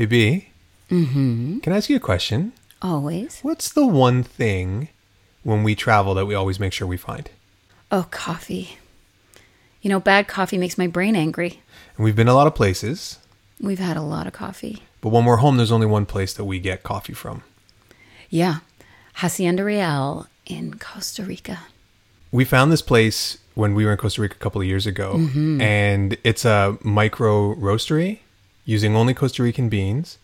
Hey, B. Mm-hmm. Can I ask you a question? Always. What's the one thing when we travel that we always make sure we find? Oh, coffee. You know, bad coffee makes my brain angry. And we've been a lot of places. We've had a lot of coffee. But when we're home, there's only one place that we get coffee from. Yeah. Hacienda Real in Costa Rica. We found this place when we were in Costa Rica a couple of years ago. Mm-hmm. And it's a micro roastery using only Costa Rican beans.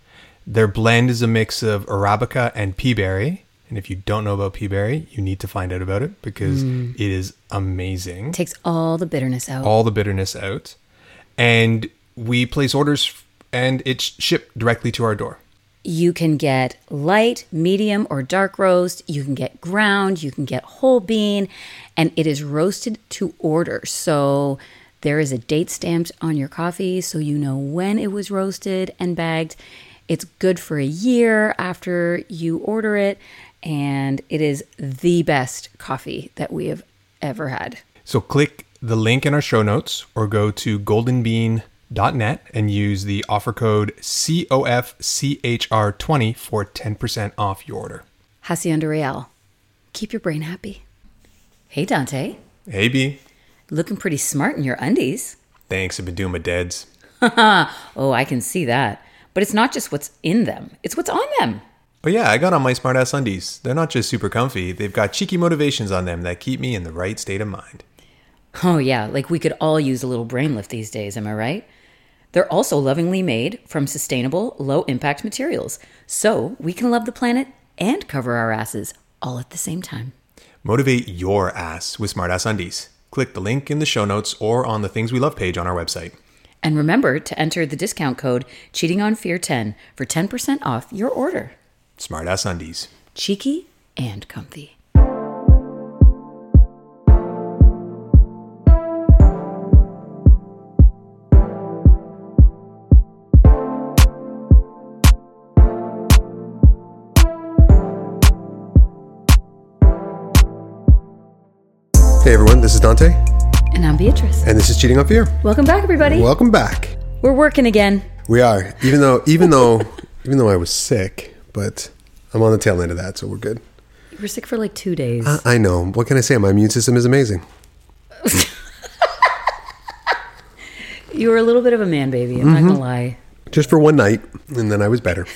Their blend is a mix of Arabica and pea berry. And if you don't know about pea berry, you need to find out about it because it is amazing. It takes all the bitterness out. All the bitterness out. And we place orders and it's shipped directly to our door. You can get light, medium, or dark roast. You can get ground. You can get whole bean. And it is roasted to order. So there is a date stamped on your coffee so you know when it was roasted and bagged. It's good for a year after you order it, and it is the best coffee that we have ever had. So click the link in our show notes or go to goldenbean.net and use the offer code COFCHR20 for 10% off your order. Hacienda Real. Keep your brain happy. Hey, Dante. Hey, B. Looking pretty smart in your undies. Thanks, I've been doing my deads. Oh, I can see that. But it's not just what's in them, it's what's on them. Oh yeah, I got on my Smart ass undies. They're not just super comfy, they've got cheeky motivations on them that keep me in the right state of mind. Oh yeah, like we could all use a little brain lift these days, am I right? They're also lovingly made from sustainable, low-impact materials. So we can love the planet and cover our asses all at the same time. Motivate your ass with Smart ass undies. Click the link in the show notes or on the Things We Love page on our website. And remember to enter the discount code CHEATINGONFEAR10 for 10% off your order. Smart ass undies. Cheeky and comfy. Hey everyone, this is Dante. And I'm Beatrice. And this is Cheating on Fear. Welcome back, everybody. Welcome back. We're working again. We are. Even though I was sick, but I'm on the tail end of that, so we're good. You were sick for like 2 days. I know. What can I say? My immune system is amazing. You were a little bit of a man baby, I'm not gonna lie. Just for one night, and then I was better.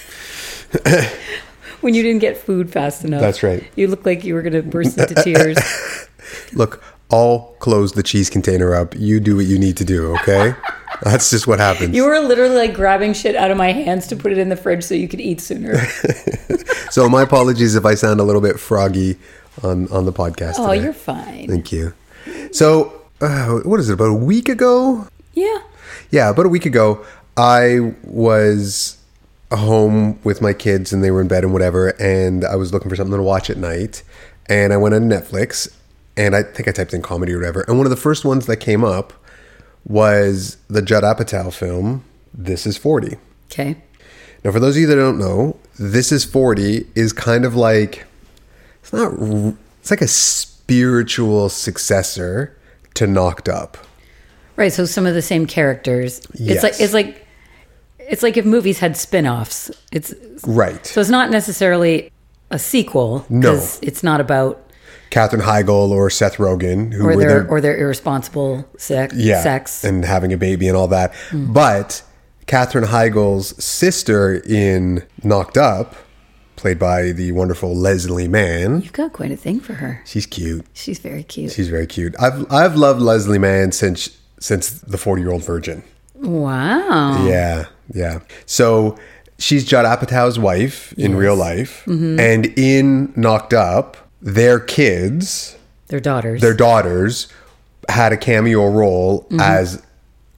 When you didn't get food fast enough. That's right. You looked like you were gonna burst into tears. Look, I'll close the cheese container up. You do what you need to do, okay? That's just what happens. You were literally like grabbing shit out of my hands to put it in the fridge so you could eat sooner. So my apologies if I sound a little bit froggy on the podcast today. Oh, you're fine. Thank you. So, what is it, about a week ago? Yeah. Yeah, about a week ago, I was home with my kids and they were in bed and whatever, and I was looking for something to watch at night, and I went on Netflix. And I think I typed in comedy or whatever. And one of the first ones that came up was the Judd Apatow film, This Is 40. Okay. Now, for those of you that don't know, This Is 40 is kind of like, it's like a spiritual successor to Knocked Up. Right. So some of the same characters. Yes. It's like if movies had spinoffs. It's right. So it's not necessarily a sequel. No. It's not about Katherine Heigl or Seth Rogen, who were their irresponsible sex and having a baby and all that. Mm. But Katherine Heigl's sister in Knocked Up, played by the wonderful Leslie Mann. You've got quite a thing for her. She's cute. She's very cute. She's very cute. I've loved Leslie Mann since The 40 Year Old Virgin. Wow. Yeah, yeah. So she's Judd Apatow's wife in real life, and in Knocked Up, their kids, their daughters had a cameo role as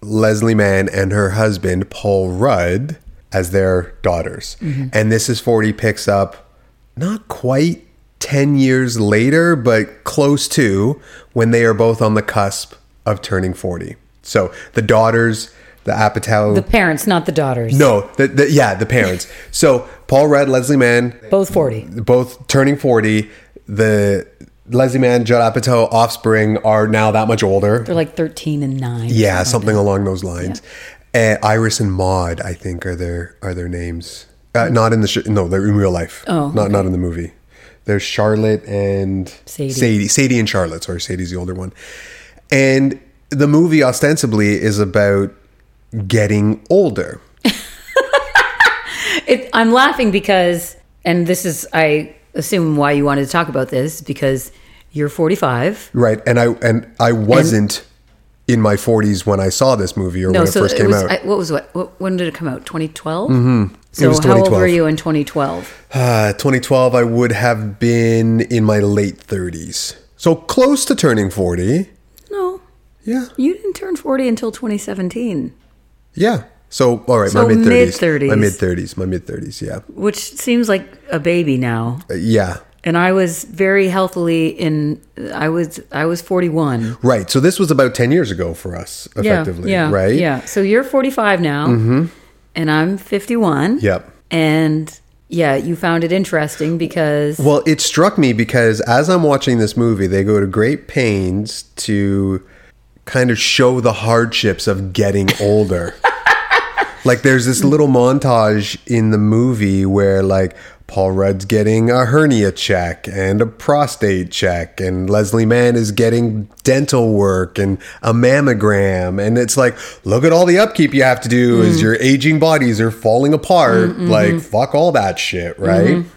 Leslie Mann and her husband, Paul Rudd, as their daughters. Mm-hmm. And This Is 40 picks up not quite 10 years later, but close to, when they are both on the cusp of turning 40. So the daughters, the Apatow... The parents, not the daughters. No, the parents. So Paul Rudd, Leslie Mann... Both 40. Both turning 40. The Leslie Mann, Judd Apatow offspring are now that much older. They're like 13 and 9. Yeah, something along those lines. Iris and Maude, I think, are their names. Not in the show. No, they're in real life. Oh, okay. Not in the movie. There's Charlotte and Sadie. Sadie and Charlotte. Sorry, Sadie's the older one. And the movie ostensibly is about getting older. I'm laughing because, and this is, I assume, why you wanted to talk about this, because you're 45, right? And I wasn't in my 40s when I saw this movie, when it first came out. When did it come out? 2012. Mm-hmm. So it was 2012. How old were you in 2012? 2012, I would have been in my late 30s, so close to turning 40. No. Yeah. You didn't turn 40 until 2017. Yeah. So, all right, so my mid-30s. My mid-30s, yeah. Which seems like a baby now. Yeah. And I was very healthily I was 41. Right. So this was about 10 years ago for us, effectively, right? Yeah. So you're 45 now, mm-hmm. and I'm 51. Yep. And, yeah, you found it interesting because... Well, it struck me because as I'm watching this movie, they go to great pains to kind of show the hardships of getting older. Like, there's this little montage in the movie where, like, Paul Rudd's getting a hernia check and a prostate check, and Leslie Mann is getting dental work and a mammogram. And it's like, look at all the upkeep you have to do as your aging bodies are falling apart. Mm-hmm. Like, fuck all that shit, right? Mm-hmm.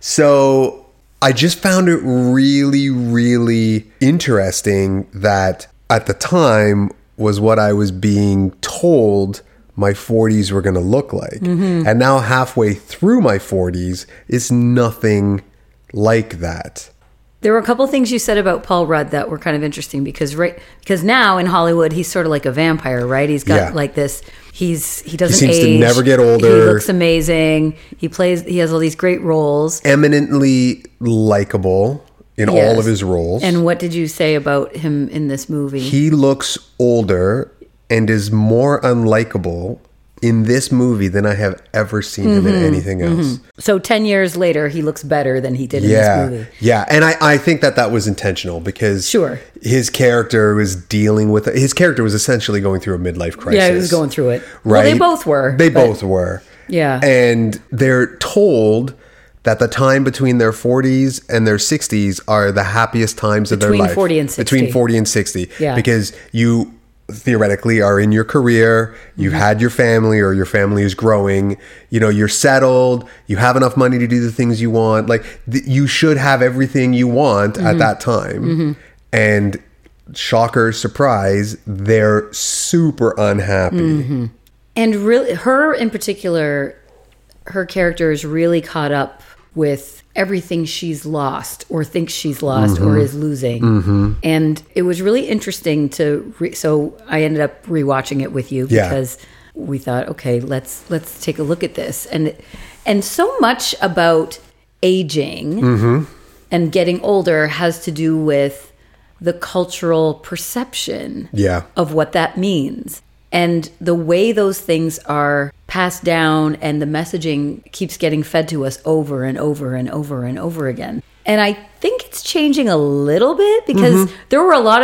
So I just found it really, really interesting that at the time was what I was being told my 40s were going to look like. Mm-hmm. And now halfway through my 40s, it's nothing like that. There were a couple of things you said about Paul Rudd that were kind of interesting because now in Hollywood, he's sort of like a vampire, right? He's got like this, he doesn't age. He seems to never get older. He looks amazing. He has all these great roles. Eminently likable in all of his roles. And what did you say about him in this movie? He looks older and is more unlikable in this movie than I have ever seen him in anything else. Mm-hmm. So 10 years later, he looks better than he did in this movie. Yeah, and I think that was intentional because his character was essentially going through a midlife crisis. Yeah, he was going through it. Right? Well, they both were. Yeah. And they're told that the time between their 40s and their 60s are the happiest times of their life. Between 40 and 60. Yeah. Because you... theoretically are in your career, you've had your family, or your family is growing, you're settled, you have enough money to do the things you want, like you should have everything you want at that time, and shocker surprise, they're super unhappy. And really, her in particular, her character is really caught up with everything she's lost or thinks she's lost or is losing. And it was really interesting to... So I ended up rewatching it with you because we thought, okay, let's take a look at this. And so much about aging and getting older has to do with the cultural perception of what that means. And the way those things are passed down and the messaging keeps getting fed to us over and over and over and over again. And I think it's changing a little bit because there were a lot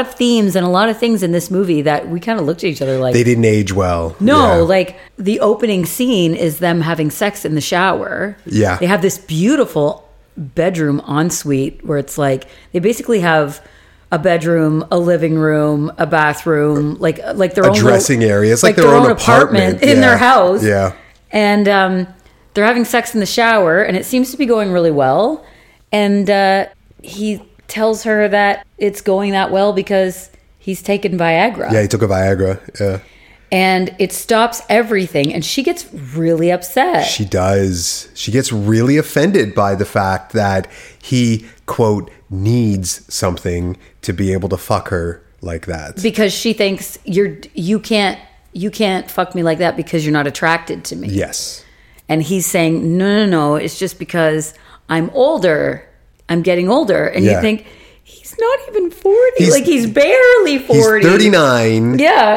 of themes and a lot of things in this movie that we kind of looked at each other like... They didn't age well. No, like the opening scene is them having sex in the shower. Yeah. They have this beautiful bedroom ensuite where it's like they basically have... a bedroom, a living room, a bathroom, like their own dressing area. It's like their own apartment in their house. Yeah, and they're having sex in the shower, and it seems to be going really well. And he tells her that it's going that well because he's taken Viagra. Yeah, he took a Viagra. Yeah, and it stops everything, and she gets really upset. She does. She gets really offended by the fact that he, quote, needs something to be able to fuck her like that, because she thinks you can't fuck me like that because you're not attracted to me. Yes. And he's saying no, it's just because I'm getting older. And you think he's not even 40. He's barely 40. He's 39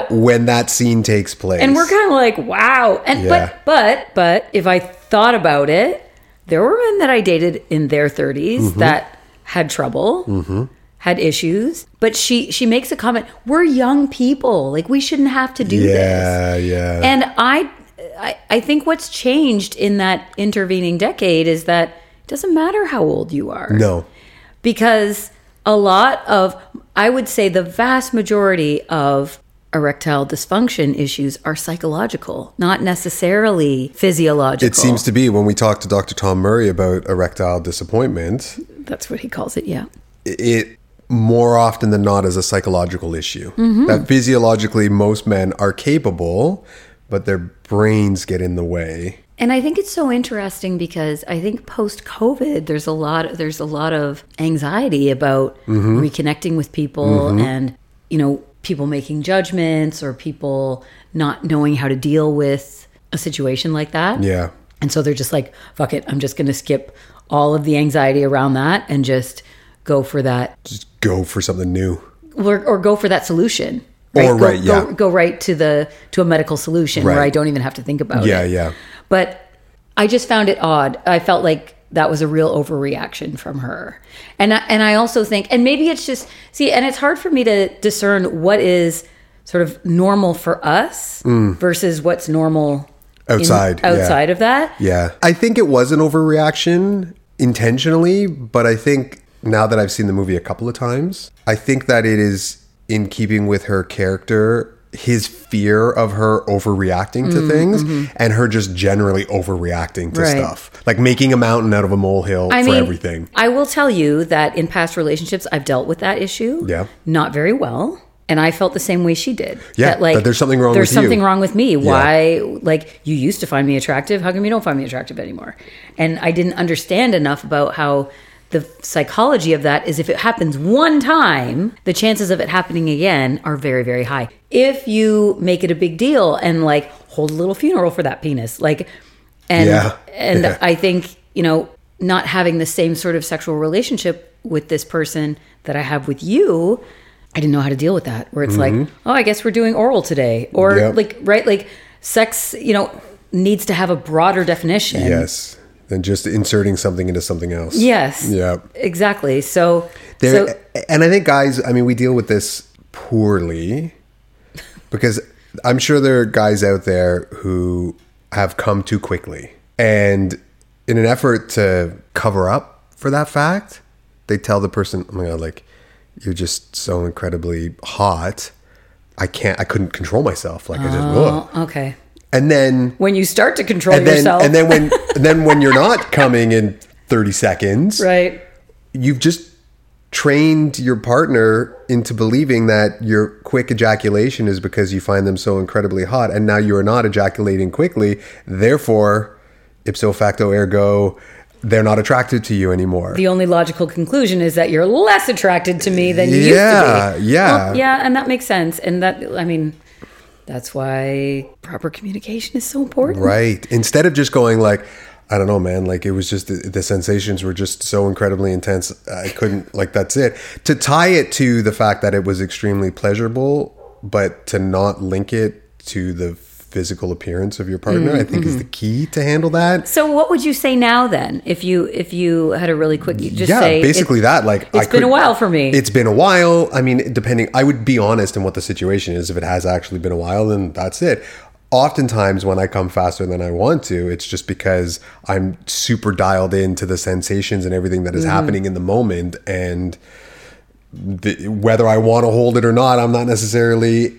when that scene takes place, and we're kind of like, wow. And but if I thought about it, there were men that I dated in their 30s that had trouble had issues, but she makes a comment, we're young people, like we shouldn't have to do this. Yeah. And I think what's changed in that intervening decade is that it doesn't matter how old you are. No. Because a lot of, I would say the vast majority of erectile dysfunction issues are psychological, not necessarily physiological. It seems to be, when we talk to Dr. Tom Murray about erectile disappointment. That's what he calls it, yeah. It more often than not is a psychological issue. Mm-hmm. That physiologically most men are capable, but their brains get in the way. And I think it's so interesting because I think post-COVID, there's a lot of anxiety about reconnecting with people and, you know, people making judgments or people not knowing how to deal with a situation like that. Yeah. And so they're just like, fuck it, I'm just going to skip all of the anxiety around that and just go for that. Just go for something new. Or go for that solution. Right? Go right to a medical solution where I don't even have to think about it. Yeah, yeah. But I just found it odd. I felt like that was a real overreaction from her. And I also think, and maybe it's just, see, and it's hard for me to discern what is sort of normal for us versus what's normal outside of that. Yeah. I think it was an overreaction intentionally, but I think now that I've seen the movie a couple of times, I think that it is in keeping with her character, his fear of her overreacting to things and her just generally overreacting to stuff. Like making a mountain out of a molehill everything. I will tell you that in past relationships, I've dealt with that issue. Yeah. Not very well. And I felt the same way she did. Yeah, that there's something wrong with you. There's something wrong with me. Why, you used to find me attractive. How come you don't find me attractive anymore? And I didn't understand enough about how the psychology of that is if it happens one time, the chances of it happening again are very, very high. If you make it a big deal and hold a little funeral for that penis, I think, not having the same sort of sexual relationship with this person that I have with you, I didn't know how to deal with that. Where it's I guess we're doing oral today, or sex, needs to have a broader definition. Yes. Than just inserting something into something else. Yes. Yeah. Exactly. And I think guys, we deal with this poorly because I'm sure there are guys out there who have come too quickly. And in an effort to cover up for that fact, they tell the person, oh my God, you're just so incredibly hot. I couldn't control myself. Okay. And then when you start to control yourself, and then when you're not coming in 30 seconds, right? You've just trained your partner into believing that your quick ejaculation is because you find them so incredibly hot, and now you are not ejaculating quickly. Therefore, ipso facto ergo, they're not attracted to you anymore. The only logical conclusion is that you're less attracted to me than you used to be. Yeah, yeah, and that makes sense. And that's why proper communication is so important. Right. Instead of just going I don't know, man, it was just the sensations were just so incredibly intense. I couldn't, that's it. To tie it to the fact that it was extremely pleasurable, but to not link it to the physical appearance of your partner, I think is the key to handle that. So what would you say now then, if you had a really quick, say basically it's been a while for me. It's been a while. Depending, I would be honest in what the situation is. If it has actually been a while, then that's it. Oftentimes when I come faster than I want to, it's just because I'm super dialed into the sensations and everything that is happening in the moment. And whether I want to hold it or not, I'm not necessarily...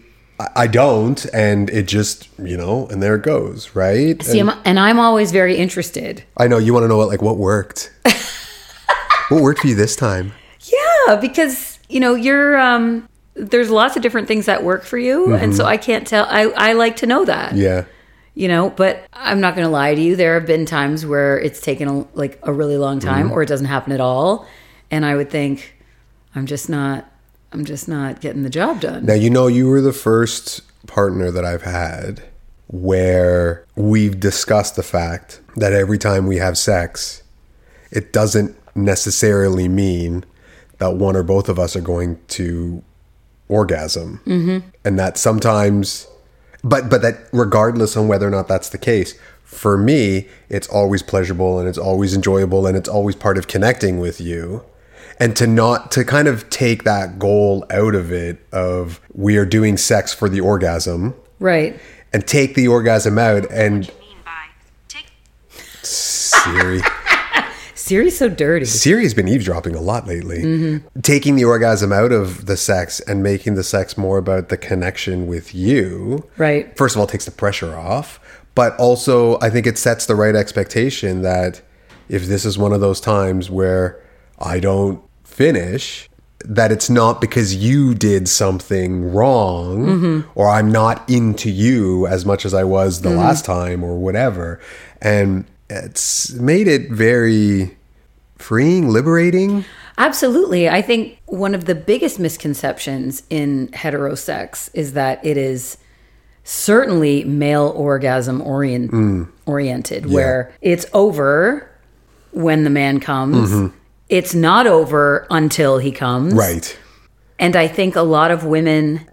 I don't, and it just, and there it goes, right? See, and I'm always very interested. I know, you want to know what worked. What worked for you this time? Yeah, because, you're, there's lots of different things that work for you, and so I can't tell, I like to know that. Yeah. But I'm not going to lie to you, there have been times where it's taken, a really long time, or it doesn't happen at all, and I would think, I'm just not getting the job done. Now, you were the first partner that I've had where we've discussed the fact that every time we have sex, it doesn't necessarily mean that one or both of us are going to orgasm. Mm-hmm. And that sometimes, but that regardless on whether or not that's the case, for me, it's always pleasurable and it's always enjoyable and it's always part of connecting with you. and to not to kind of take that goal out of it of we are doing sex for the orgasm, right? And take the orgasm out and what you mean by Siri. Siri's so dirty. Siri's been eavesdropping a lot lately. Mm-hmm. Taking the orgasm out of the sex and making the sex more about the connection with you. Right. First of all, it takes the pressure off. But also, I think it sets the right expectation that if this is one of those times where I don't finish, that it's not because you did something wrong, mm-hmm. or I'm not into you as much as I was the mm-hmm. last time or whatever. And it's made it very freeing, liberating. Absolutely. I think one of the biggest misconceptions in heterosex is that it is certainly male orgasm oriented, yeah. where it's over when the man comes. Mm-hmm. It's not over until he comes. Right. And I think a lot of women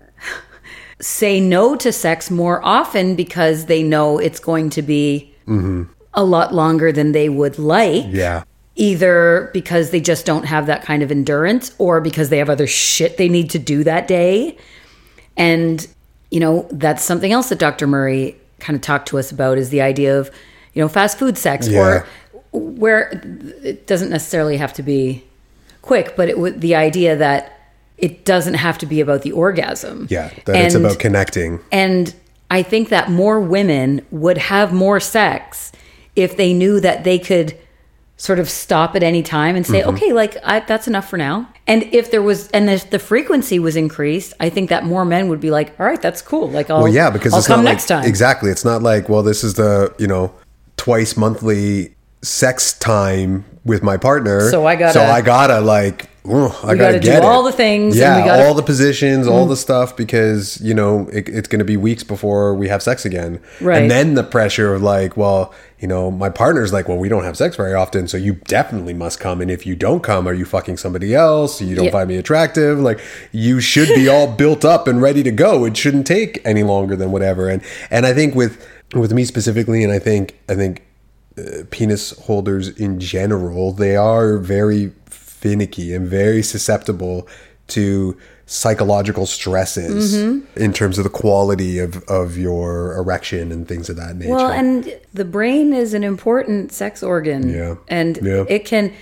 say no to sex more often because they know it's going to be... Mm-hmm. a lot longer than they would like. Yeah. Either because they just don't have that kind of endurance or because they have other shit they need to do that day. And, you know, that's something else that Dr. Murray kind of talked to us about is the idea of, you know, fast food sex yeah. or where it doesn't necessarily have to be quick, but the idea that it doesn't have to be about the orgasm. Yeah, it's about connecting. And I think that more women would have more sex if they knew that they could sort of stop at any time and say, mm-hmm. okay, like that's enough for now. And if the frequency was increased, I think that more men would be like, all right, that's cool. Like, I'll come next time. Exactly. It's not like, well, this is the, you know, twice monthly sex time with my partner. So I gotta do it. All the things. Yeah, and we gotta, all the positions, all the stuff, because, you know, it's going to be weeks before we have sex again. Right. And then the pressure of like, well, you know, my partner's like, well, we don't have sex very often, so you definitely must come. And if you don't come, are you fucking somebody else? You don't find me attractive. Like, you should be all built up and ready to go. It shouldn't take any longer than whatever. And I think with me specifically, and I think penis holders in general, they are very finicky and very susceptible to psychological stresses mm-hmm. in terms of the quality of your erection and things of that nature. Well, and the brain is an important sex organ. Yeah. And it can,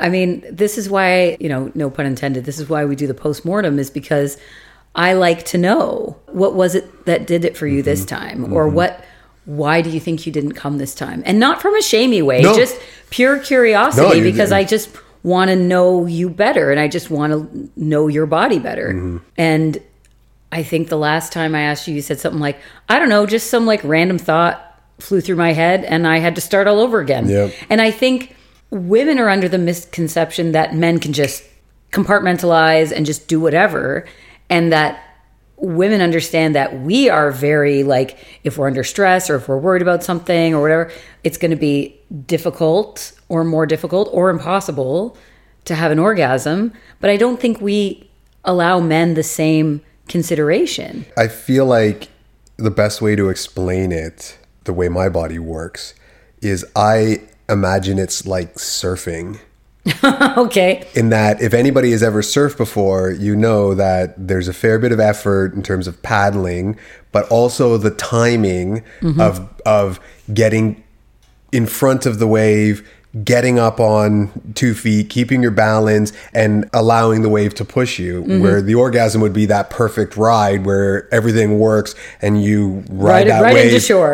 I mean, this is why, you know, no pun intended, this is why we do the postmortem, is because I like to know what was it that did it for you mm-hmm. this time mm-hmm. or why do you think you didn't come this time? And not from a shamey way, just pure curiosity I just want to know you better and I just want to know your body better. Mm-hmm. And I think the last time I asked you, you said something like, I don't know, just some like random thought flew through my head and I had to start all over again. Yep. And I think women are under the misconception that men can just compartmentalize and just do whatever, and that women understand that we are very like, if we're under stress or if we're worried about something or whatever, it's going to be difficult or more difficult or impossible to have an orgasm. But I don't think we allow men the same consideration. I feel like the best way to explain it, the way my body works, is I imagine it's like surfing. Okay. In that if anybody has ever surfed before, you know that there's a fair bit of effort in terms of paddling, but also the timing mm-hmm. of getting in front of the wave, getting up on 2 feet, keeping your balance, and allowing the wave to push you, mm-hmm. where the orgasm would be that perfect ride where everything works and you ride that wave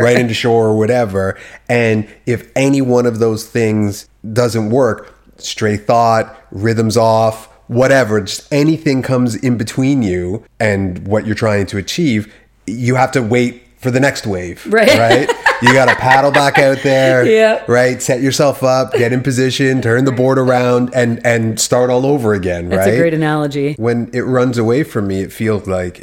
right into shore or whatever. And if any one of those things doesn't work, stray thought, rhythms off, whatever, just anything comes in between you and what you're trying to achieve, you have to wait for the next wave, right? You got to paddle back out there, yep. right? Set yourself up, get in position, turn the board around and start all over again, right? That's a great analogy. When it runs away from me, it feels like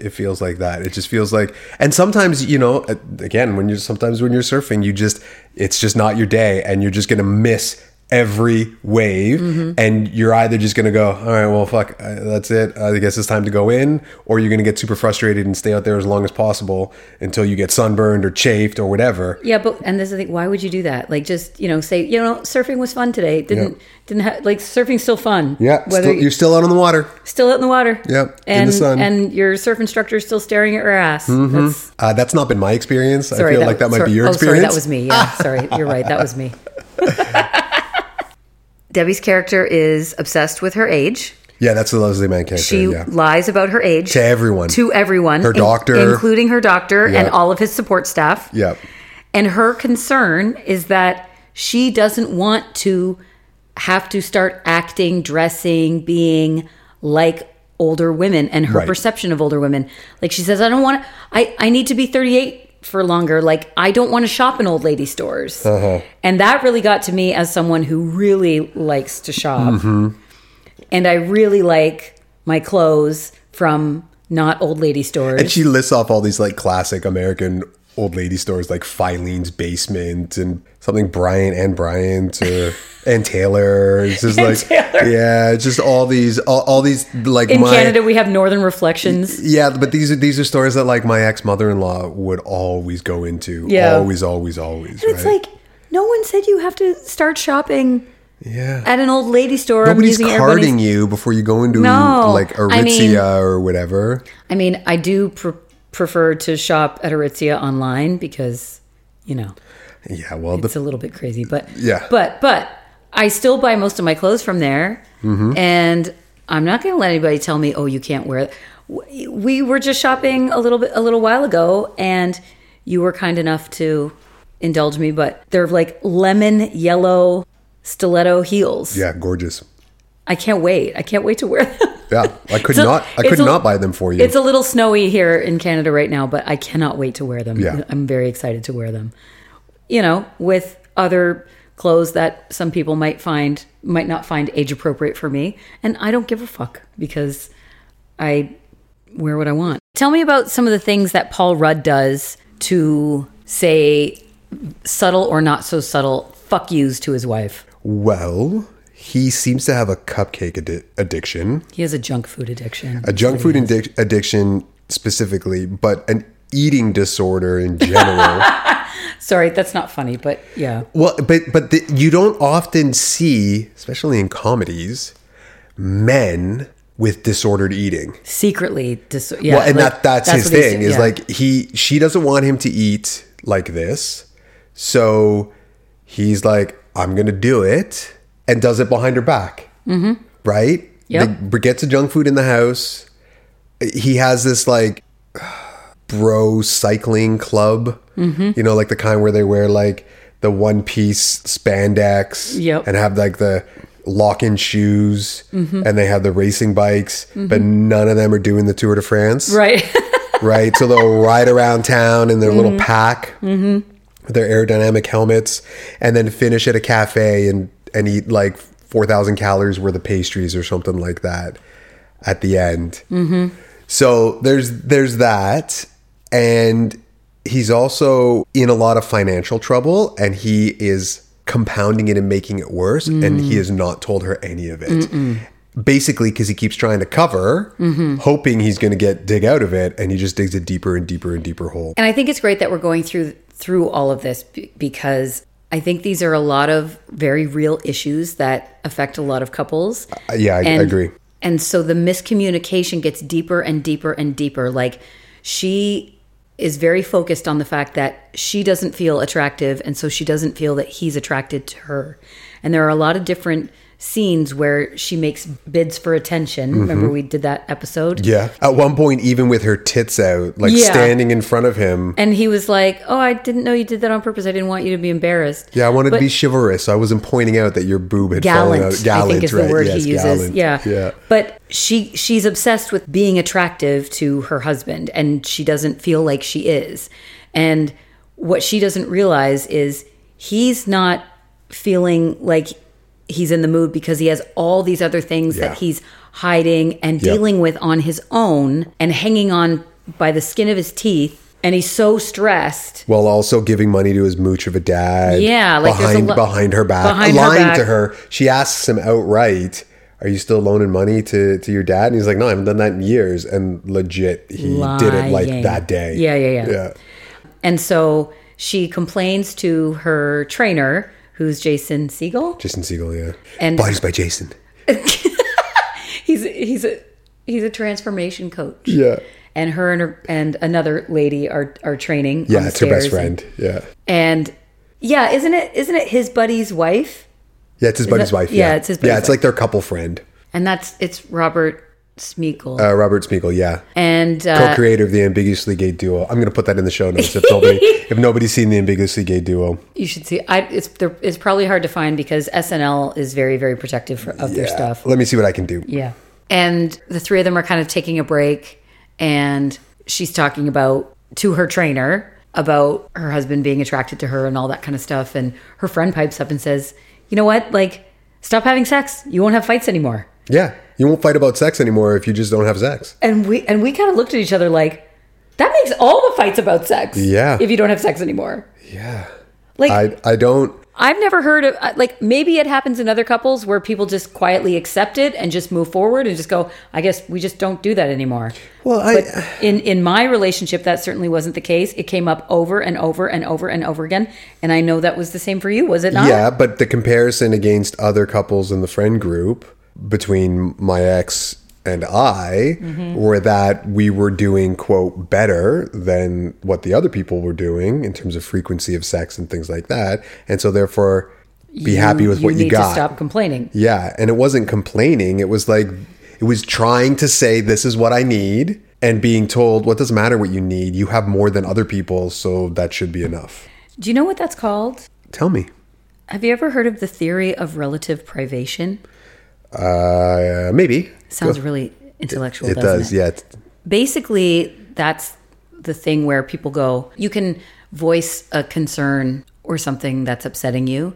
that. It just feels like, and sometimes, you know, again, when you're surfing, it's just not your day and you're just going to miss every wave, and you're either just going to go, all right, well, fuck, that's it. I guess it's time to go in, or you're going to get super frustrated and stay out there as long as possible until you get sunburned or chafed or whatever. Yeah, but and this is the thing, why would you do that? Like, just, you know, say, you know, surfing was fun today. Like, surfing's still fun. Yeah, you're still out on the water. Still out in the water. Yeah, in the sun. And your surf instructor is still staring at your ass. That's not been my experience. Sorry, I feel like that might be your experience. Sorry, that was me. Yeah, sorry, you're right. That was me. Debbie's character is obsessed with her age. Yeah, that's the Leslie Mann character. She lies about her age. To everyone. Her doctor. Including her doctor and all of his support staff. Yep. And her concern is that she doesn't want to have to start acting, dressing, being like older women and her perception of older women. Like she says, I need to be 38. For longer, like I don't want to shop in old lady stores, and that really got to me as someone who really likes to shop, and I really like my clothes from not old lady stores. And she lists off all these like classic American old lady stores, like Filene's Basement and something Bryant or and Taylor. It's just and like Taylor. Yeah, it's just all these like in Canada we have Northern Reflections. Yeah, but these are stores that like my ex-mother-in-law would always go into. Yeah. Always. And it's like no one said you have to start shopping. Yeah. At an old lady store. Nobody's carding you before you go into like Aritzia or whatever. I mean, I do prefer to shop at Aritzia online because, you know, it's a little bit crazy, but but I still buy most of my clothes from there, and I'm not going to let anybody tell me, oh, you can't wear it. We were just shopping a little while ago, and you were kind enough to indulge me, but they're like lemon yellow stiletto heels. Yeah, gorgeous. I can't wait to wear them. Yeah, I could not buy them for you. It's a little snowy here in Canada right now, but I cannot wait to wear them. Yeah. I'm very excited to wear them. You know, with other clothes that some people might not find age appropriate for me, and I don't give a fuck because I wear what I want. Tell me about some of the things that Paul Rudd does to say subtle or not so subtle fuck yous to his wife. Well, he seems to have a cupcake addiction. He has a junk food addiction. A junk food addiction specifically, but an eating disorder in general. Sorry, that's not funny, but yeah. Well, but you don't often see, especially in comedies, men with disordered eating. Secretly disordered. Yeah, well, and like, that's his thing. Is like she doesn't want him to eat like this, so he's like, I'm gonna do it, and does it behind her back, right? Yeah, gets the junk food in the house. He has this like bro cycling club, you know, like the kind where they wear like the one piece spandex and have like the lock-in shoes and they have the racing bikes, but none of them are doing the Tour de France, right? Right, so they'll ride around town in their little pack with their aerodynamic helmets and then finish at a cafe and eat like 4,000 calories worth of pastries or something like that at the end. So there's that. And he's also in a lot of financial trouble, and he is compounding it and making it worse. And he has not told her any of it. Basically, because he keeps trying to cover, hoping he's going to dig out of it. And he just digs a deeper and deeper and deeper hole. And I think it's great that we're going through all of this because I think these are a lot of very real issues that affect a lot of couples. I agree. And so the miscommunication gets deeper and deeper and deeper. Like she is very focused on the fact that she doesn't feel attractive, and so she doesn't feel that he's attracted to her. And there are a lot of different scenes where she makes bids for attention. Remember we did that episode? Yeah. At one point, even with her tits out, like standing in front of him. And he was like, oh, I didn't know you did that on purpose. I didn't want you to be embarrassed. Yeah, I wanted to be chivalrous. I wasn't pointing out that your boob had fallen out. Gallant, I think is the word he uses. Gallant. Yeah. But she's obsessed with being attractive to her husband, and she doesn't feel like she is. And what she doesn't realize is he's not feeling like he's in the mood because he has all these other things that he's hiding and dealing with on his own and hanging on by the skin of his teeth. And he's so stressed. While also giving money to his mooch of a dad. Yeah. Like behind her back. Lying to her. She asks him outright, are you still loaning money to your dad? And he's like, no, I haven't done that in years. And legit, he did it like that day. Yeah. And so she complains to her trainer, who's Jason Segel. Jason Segel, yeah. And Bodies by Jason. He's a transformation coach. Yeah. And her and another lady are training. Yeah, it's her best friend. Yeah. And yeah, isn't it his buddy's wife? Yeah, it's his buddy's wife. Yeah, it's his buddy's wife. Yeah, it's like their couple friend. And it's Robert Smigel. Yeah. And co-creator of the Ambiguously Gay Duo. I'm going to put that in the show notes if nobody's seen the Ambiguously Gay Duo. You should see. It's probably hard to find because SNL is very, very protective of their stuff. Let me see what I can do. Yeah. And the three of them are kind of taking a break. And she's talking to her trainer about her husband being attracted to her and all that kind of stuff. And her friend pipes up and says, you know what? Like, stop having sex. You won't have fights anymore. Yeah. You won't fight about sex anymore if you just don't have sex. And we kind of looked at each other like, that makes all the fights about sex. Yeah. If you don't have sex anymore. Yeah. Like, I don't. I've never heard of, like, maybe it happens in other couples where people just quietly accept it and just move forward and just go, I guess we just don't do that anymore. Well, but in my relationship, that certainly wasn't the case. It came up over and over and over and over again. And I know that was the same for you, was it not? Yeah, but the comparison against other couples in the friend group between my ex and I were that we were doing, quote, better than what the other people were doing in terms of frequency of sex and things like that. And so therefore, be happy with what you got. You need to stop complaining. Yeah. And it wasn't complaining. It was like, it was trying to say, this is what I need. And being told, well, it doesn't matter what you need. You have more than other people. So that should be enough. Do you know what that's called? Tell me. Have you ever heard of the theory of relative privation? Maybe. Sounds really intellectual, doesn't it? It does, yeah. Basically, that's the thing where people go, you can voice a concern or something that's upsetting you,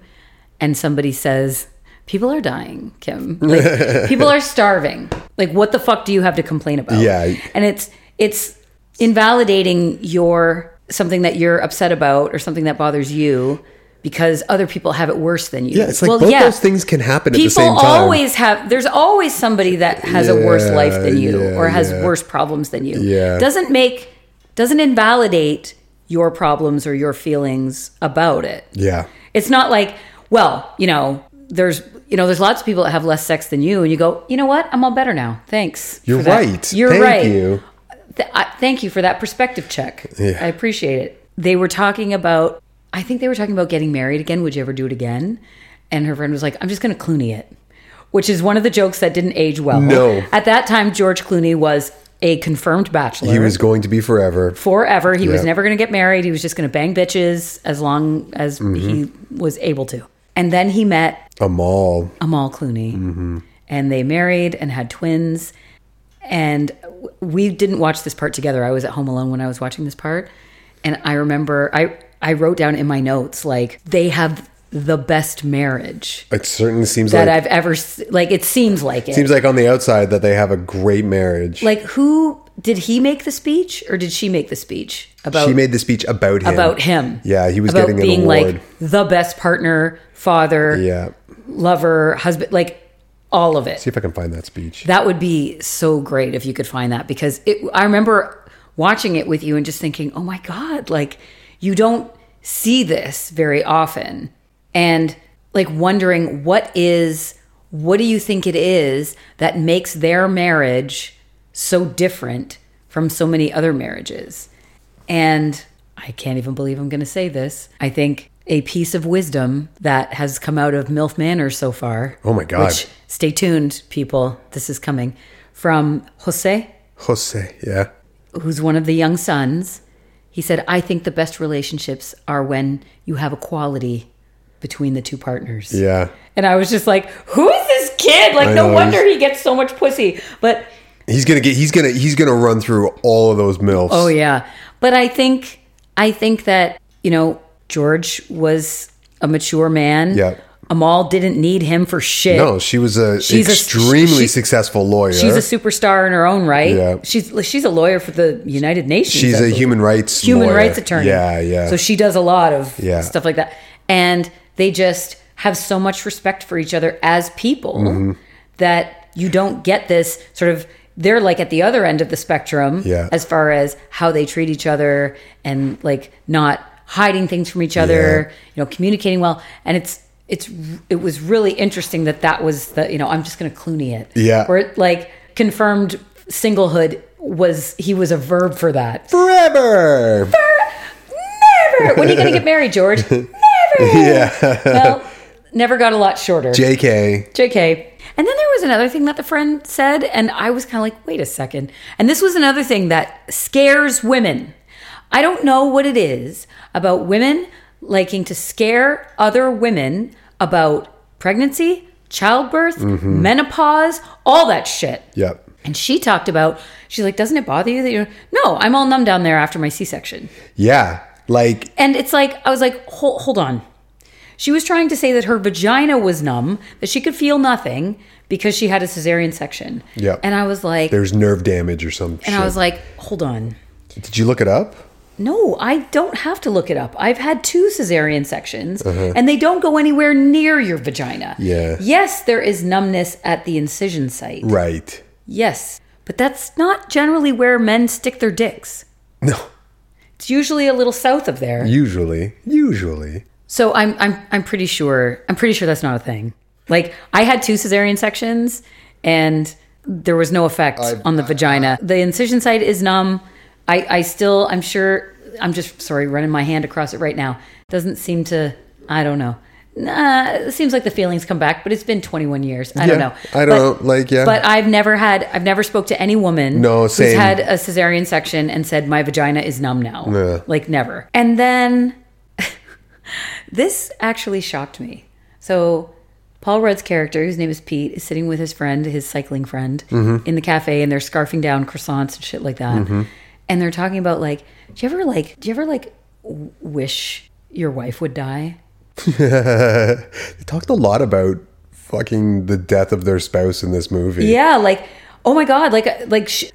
and somebody says, people are dying, Kim. Like, people are starving. Like, what the fuck do you have to complain about? Yeah. And it's invalidating something that you're upset about or something that bothers you, because other people have it worse than you. Yeah, it's like those things can happen at the same time. People always have... There's always somebody that has a worse life than you or has worse problems than you. Yeah. Doesn't invalidate your problems or your feelings about it. Yeah. It's not like, well, there's lots of people that have less sex than you, and you go, you know what? I'm all better now. Thanks. You're right. Thank you. Thank you for that perspective check. Yeah. I appreciate it. I think they were talking about getting married again. Would you ever do it again? And her friend was like, I'm just going to Clooney it, which is one of the jokes that didn't age well. No. At that time, George Clooney was a confirmed bachelor. He was going to be forever. He was never going to get married. He was just going to bang bitches as long as he was able to. And then he met Amal Clooney. Mm-hmm. And they married and had twins. And we didn't watch this part together. I was at home alone when I was watching this part. And I remember... I wrote down in my notes, like, they have the best marriage. It certainly seems like... That I've ever... Like, it seems like it. It seems like on the outside that they have a great marriage. Like, who... Did he make the speech or did she make the speech? She made the speech about him. Yeah, he was getting an award. About being, like, the best partner, father, lover, husband, like, all of it. See if I can find that speech. That would be so great if you could find that, because I remember watching it with you and just thinking, oh, my God, like... You don't see this very often, and like wondering what do you think it is that makes their marriage so different from so many other marriages? And I can't even believe I'm going to say this. I think a piece of wisdom that has come out of MILF Manor so far. Oh my God. Which, stay tuned, people. This is coming from Jose. Yeah. Who's one of the young sons. He said, I think the best relationships are when you have equality between the two partners. Yeah. And I was just like, who is this kid? Like, no wonder he gets so much pussy. But he's gonna run through all of those MILFs. Oh yeah. But I think that, George was a mature man Amal didn't need him for shit. No, she was extremely successful lawyer. She's a superstar in her own right. Yeah. She's a lawyer for the United Nations. She's a human rights attorney. Yeah, yeah. So she does a lot of stuff like that. And they just have so much respect for each other as people that you don't get this sort of... They're like at the other end of the spectrum as far as how they treat each other and like not hiding things from each other, you know, communicating well. And it was really interesting that was the, you know, I'm just going to Clooney it. Yeah. Or like confirmed singlehood was a verb for that. Forever. Never. When are you going to get married, George? Never. Yeah. Well, never got a lot shorter. JK. And then there was another thing that the friend said, and I was kind of like, wait a second. And this was another thing that scares women. I don't know what it is about women liking to scare other women about pregnancy, childbirth, menopause, all that shit. Yep. And she talked about, she's like, doesn't it bother you that you're... No, I'm all numb down there after my C-section. Yeah, like... And it's like, I was like, hold on. She was trying to say that her vagina was numb, that she could feel nothing because she had a cesarean section. Yeah. And I was like... There's nerve damage or some shit. And I was like, hold on. Did you look it up? No, I don't have to look it up. I've had 2 cesarean sections, and they don't go anywhere near your vagina. Yeah. Yes, there is numbness at the incision site. Right. Yes. But that's not generally where men stick their dicks. No. It's usually a little south of there. Usually. So I'm pretty sure that's not a thing. Like I had 2 cesarean sections and there was no effect on the vagina. The incision site is numb. I'm just running my hand across it right now. Doesn't seem to, I don't know. It seems like the feelings come back, but it's been 21 years. I don't know. But I've never spoke to any woman who's had a cesarean section and said, my vagina is numb now. Yeah. Like never. And then... This actually shocked me. So Paul Rudd's character, whose name is Pete, is sitting with his friend, his cycling friend, in the cafe, and they're scarfing down croissants and shit like that. And they're talking about like, do you ever wish your wife would die? They talked a lot about fucking the death of their spouse in this movie. Yeah, like, oh my God,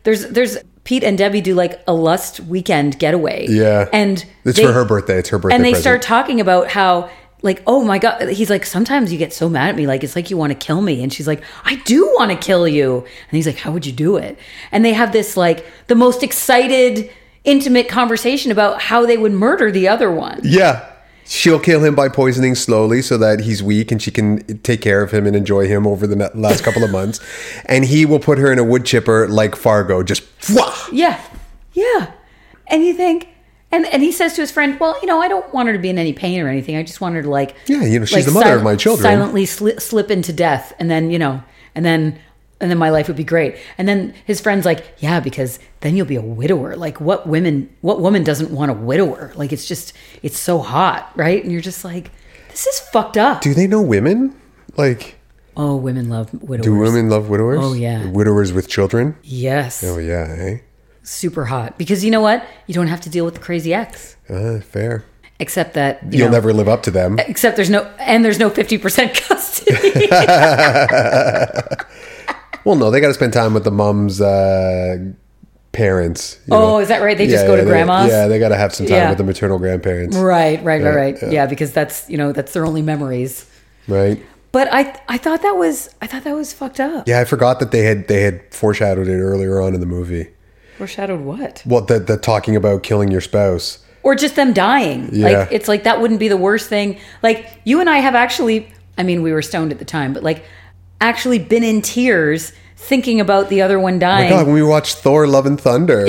there's Pete and Debbie do like a Lust weekend getaway. Yeah. And it's for her birthday. It's her birthday. And they start talking about how like, oh my God, he's like, sometimes you get so mad at me. Like, it's like you want to kill me. And she's like, I do want to kill you. And he's like, how would you do it? And they have this like the most excited, intimate conversation about how they would murder the other one. Yeah. She'll kill him by poisoning slowly so that he's weak and she can take care of him and enjoy him over the last couple of months. And he will put her in a wood chipper like Fargo, just wah! Yeah. Yeah. And you think, and he says to his friend, well, you know, I don't want her to be in any pain or anything. I just want her to like... Yeah, you know, she's like the mother of my children. Silently slip into death and then, you know, and then my life would be great. And then his friend's like, yeah, because then you'll be a widower. Like what woman doesn't want a widower? Like it's so hot, right? And you're just like, this is fucked up. Do they know women? Like, oh, women love widowers. Do women love widowers? Oh yeah. Widowers with children? Yes. Oh yeah, eh? Super hot. Because you know what? You don't have to deal with the crazy ex. Fair. Except that you'll never live up to them. Except there's no 50% custody. Well, no, they got to spend time with the mom's parents. You know? Is that right? They just go to grandma's? Yeah, they got to have some time with the maternal grandparents. Right. Yeah, because that's their only memories. Right. But I thought that was fucked up. Yeah, I forgot that they had foreshadowed it earlier on in the movie. Foreshadowed what? Well, the talking about killing your spouse. Or just them dying. Yeah. Like, it's like that wouldn't be the worst thing. Like, you and I have actually, I mean, we were stoned at the time, but like, actually been in tears thinking about the other one dying. Oh my God, when we watched Thor Love and Thunder.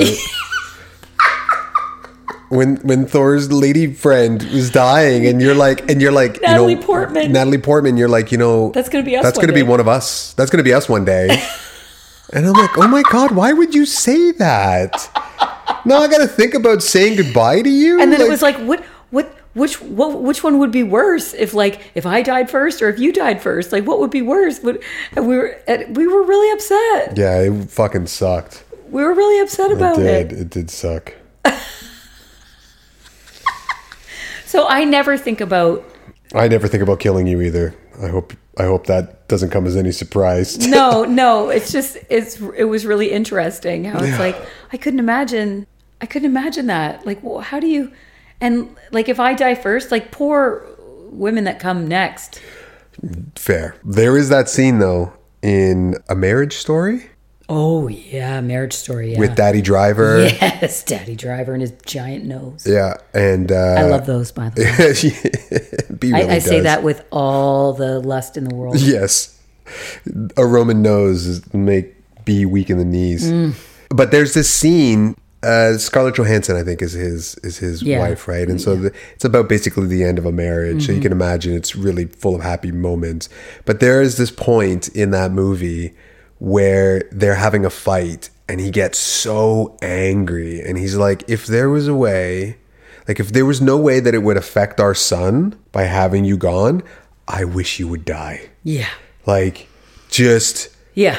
when Thor's lady friend was dying and you're like Natalie Portman, you're like, you know, that's going to be one of us. That's going to be us one day. And I'm like, oh my God, why would you say that? Now I got to think about saying goodbye to you. And then like, it was like, which one would be worse if I died first or if you died first? Like, what would be worse? We were really upset. Yeah, it fucking sucked. We were really upset about it. It did suck. So I never think about killing you either. I hope that doesn't come as any surprise. No, it's just it was really interesting how it's like I couldn't imagine that. Like, well, how do you, and like if I die first, like poor women that come next. Fair. There is that scene though in A Marriage Story. Oh yeah, Marriage Story. Yeah. With Daddy Driver. Yes, Daddy Driver and his giant nose. Yeah, and I love those, by the way. Really I say that with all the lust in the world. Yes, a Roman nose make B weak in the knees. Mm. But there's this scene. Scarlett Johansson, I think, is his wife, right? And so it's about basically the end of a marriage. Mm-hmm. So you can imagine it's really full of happy moments. But there is this point in that movie where they're having a fight and he gets so angry and he's like, if there was a way, like if there was no way that it would affect our son by having you gone, I wish you would die. Yeah. Like just... Yeah.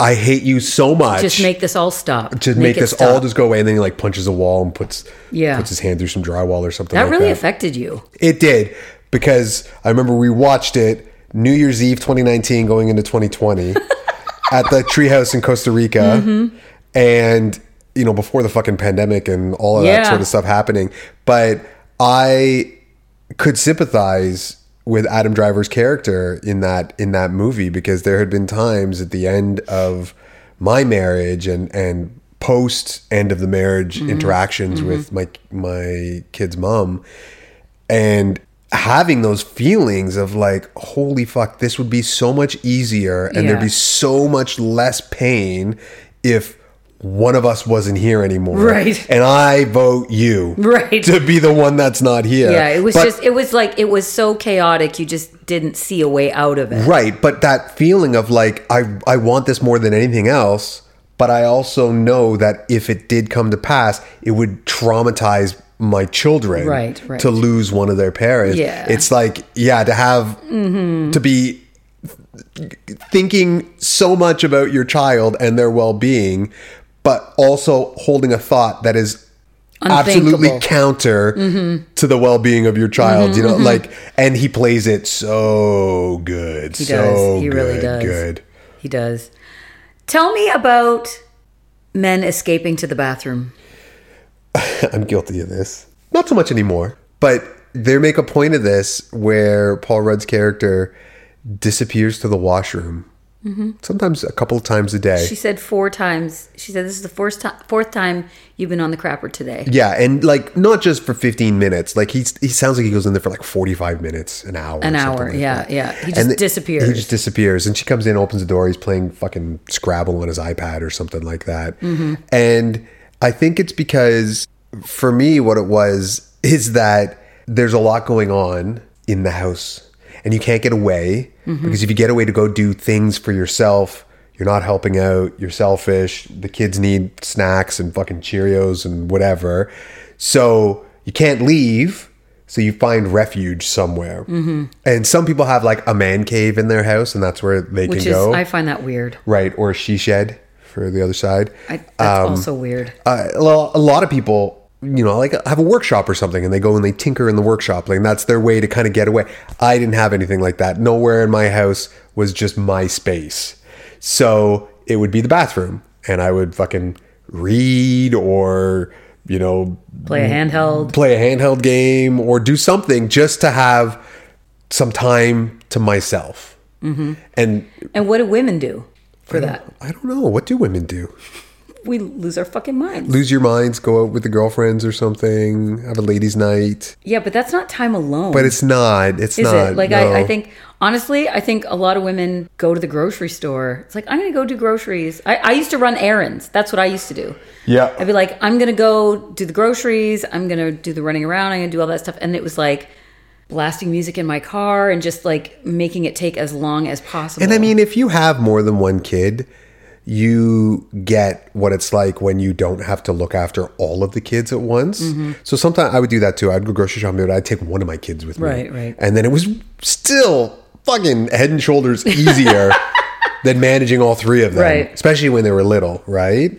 I hate you so much. Just make this all stop. Just make this all just go away. And then he like punches a wall and puts his hand through some drywall or something like that. That really affected you. It did. Because I remember we watched it New Year's Eve 2019 going into 2020 at the treehouse in Costa Rica. Mm-hmm. And, you know, before the fucking pandemic and all of that sort of stuff happening. But I could sympathize with Adam Driver's character in that movie, because there had been times at the end of my marriage and post end of the marriage interactions with my kid's mom, and having those feelings of like, holy fuck, this would be so much easier and there'd be so much less pain if one of us wasn't here anymore. Right. And I vote you. Right. To be the one that's not here. Yeah, it was so chaotic, you just didn't see a way out of it. Right. But that feeling of like, I want this more than anything else, but I also know that if it did come to pass, it would traumatize my children to lose one of their parents. Yeah. It's like, to have to be thinking so much about your child and their well-being, but also holding a thought that is absolutely counter to the well-being of your child, like, and he plays it so good. He does. He really does. Good. He does. Tell me about men escaping to the bathroom. I'm guilty of this. Not so much anymore, but they make a point of this where Paul Rudd's character disappears to the washroom. Sometimes a couple of times a day. She said 4 times. She said this is the fourth time you've been on the crapper today. Yeah, and like not just for 15 minutes. Like he sounds like he goes in there for like 45 minutes, an hour. Like He just disappears. He just disappears, and she comes in, opens the door. He's playing fucking Scrabble on his iPad or something like that. And I think it's because for me, what it was is that there's a lot going on in the house, and you can't get away. Because if you get away to go do things for yourself, you're not helping out, you're selfish, the kids need snacks and fucking Cheerios and whatever. So you can't leave, so you find refuge somewhere. And some people have like a man cave in their house, and that's where they can go. I find that weird. Right, or a she shed for the other side. That's also weird. A lot of people... you know, like have a workshop or something, and they go and they tinker in the workshop, like, and that's their way to kind of get away. I didn't have anything like that. Nowhere in my house was just my space. So it would be the bathroom, and I would fucking read or, you know, play a handheld game or do something just to have some time to myself. And what do women do for that? I don't know. What do women do? We lose our fucking minds. Lose your minds, go out with the girlfriends or something, have a ladies' night. Yeah, but that's not time alone. But it's not. It's not. Is it? Like, no. I think a lot of women go to the grocery store. It's like, I'm going to go do groceries. I used to run errands. That's what I used to do. Yeah. I'd be like, I'm going to go do the groceries. I'm going to do the running around. I'm going to do all that stuff. And it was like blasting music in my car and just like making it take as long as possible. And I mean, if you have more than one kid... you get what it's like when you don't have to look after all of the kids at once. So sometimes I would do that too. I'd go grocery shopping, but I'd take one of my kids with me. Right. And then it was still fucking head and shoulders easier than managing all three of them. Right. Especially when they were little, right?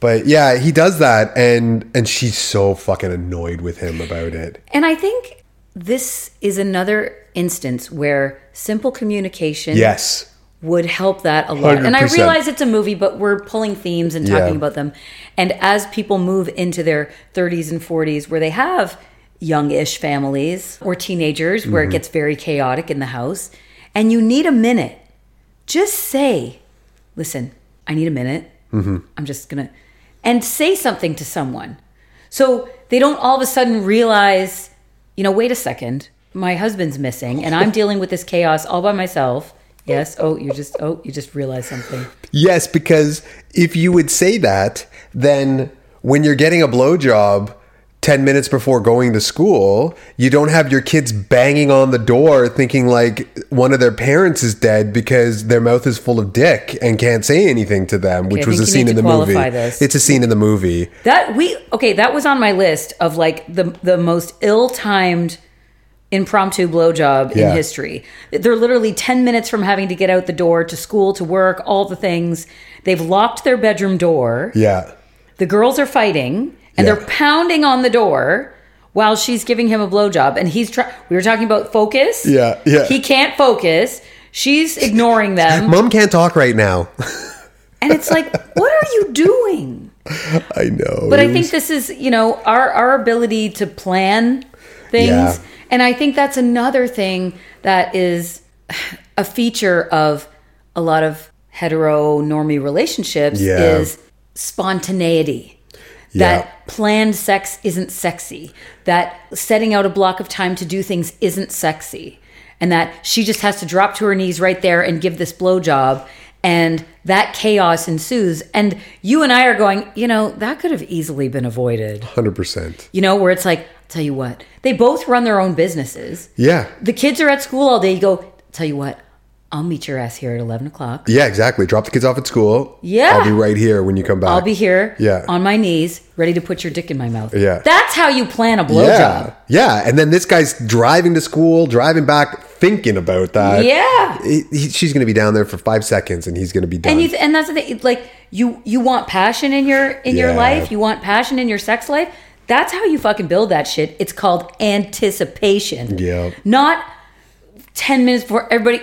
But yeah, he does that, and she's so fucking annoyed with him about it. And I think this is another instance where simple communication would help that a lot. 100%. And I realize it's a movie, but we're pulling themes and talking about them. And as people move into their 30s and 40s where they have young-ish families or teenagers where it gets very chaotic in the house and you need a minute, just say, listen, I need a minute. I'm just going to... And say something to someone. So they don't all of a sudden realize, you know, wait a second, my husband's missing and I'm dealing with this chaos all by myself. Yes. Oh, you just realized something. Yes, because if you would say that, then when you're getting a blowjob 10 minutes before going to school, you don't have your kids banging on the door thinking like one of their parents is dead because their mouth is full of dick and can't say anything to them, which was a scene in the movie. It's a scene in the movie. That was on my list of like the most ill-timed impromptu blowjob in history. They're literally 10 minutes from having to get out the door to school, to work, all the things. They've locked their bedroom door. Yeah. The girls are fighting. And they're pounding on the door while she's giving him a blowjob. And he's trying... We were talking about focus. Yeah, yeah. He can't focus. She's ignoring them. Mom can't talk right now. And it's like, what are you doing? I know. But I think this is, you know, our ability to plan things. Yeah. And I think that's another thing that is a feature of a lot of hetero normie relationships is spontaneity. That planned sex isn't sexy. That setting out a block of time to do things isn't sexy. And that she just has to drop to her knees right there and give this blowjob. And that chaos ensues. And you and I are going, you know, that could have easily been avoided. 100%. You know, where it's like, I'll tell you what. They both run their own businesses. Yeah. The kids are at school all day. You go, I'll tell you what. I'll meet your ass here at 11 o'clock. Yeah, exactly. Drop the kids off at school. Yeah. I'll be right here when you come back. I'll be here on my knees, ready to put your dick in my mouth. Yeah. That's how you plan a blowjob. Yeah. Yeah. And then this guy's driving to school, driving back, thinking about that. Yeah. She's going to be down there for 5 seconds and he's going to be done. And that's the thing. Like, you want passion in your life. You want passion in your sex life. That's how you fucking build that shit. It's called anticipation. Yeah. Not 10 minutes before everybody...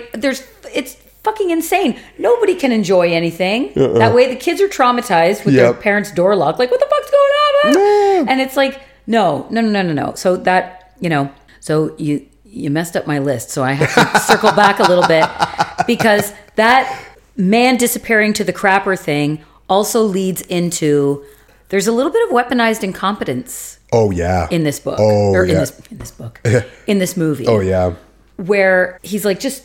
It's fucking insane. Nobody can enjoy anything. That way the kids are traumatized with their parents' door locked. Like, what the fuck's going on, man? And it's like, no. So that, you know, so you messed up my list. So I have to circle back a little bit because that man disappearing to the crapper thing also leads into, there's a little bit of weaponized incompetence. Oh, yeah. In this book. Oh, or in this book. In this movie. Oh, yeah. Where he's like, just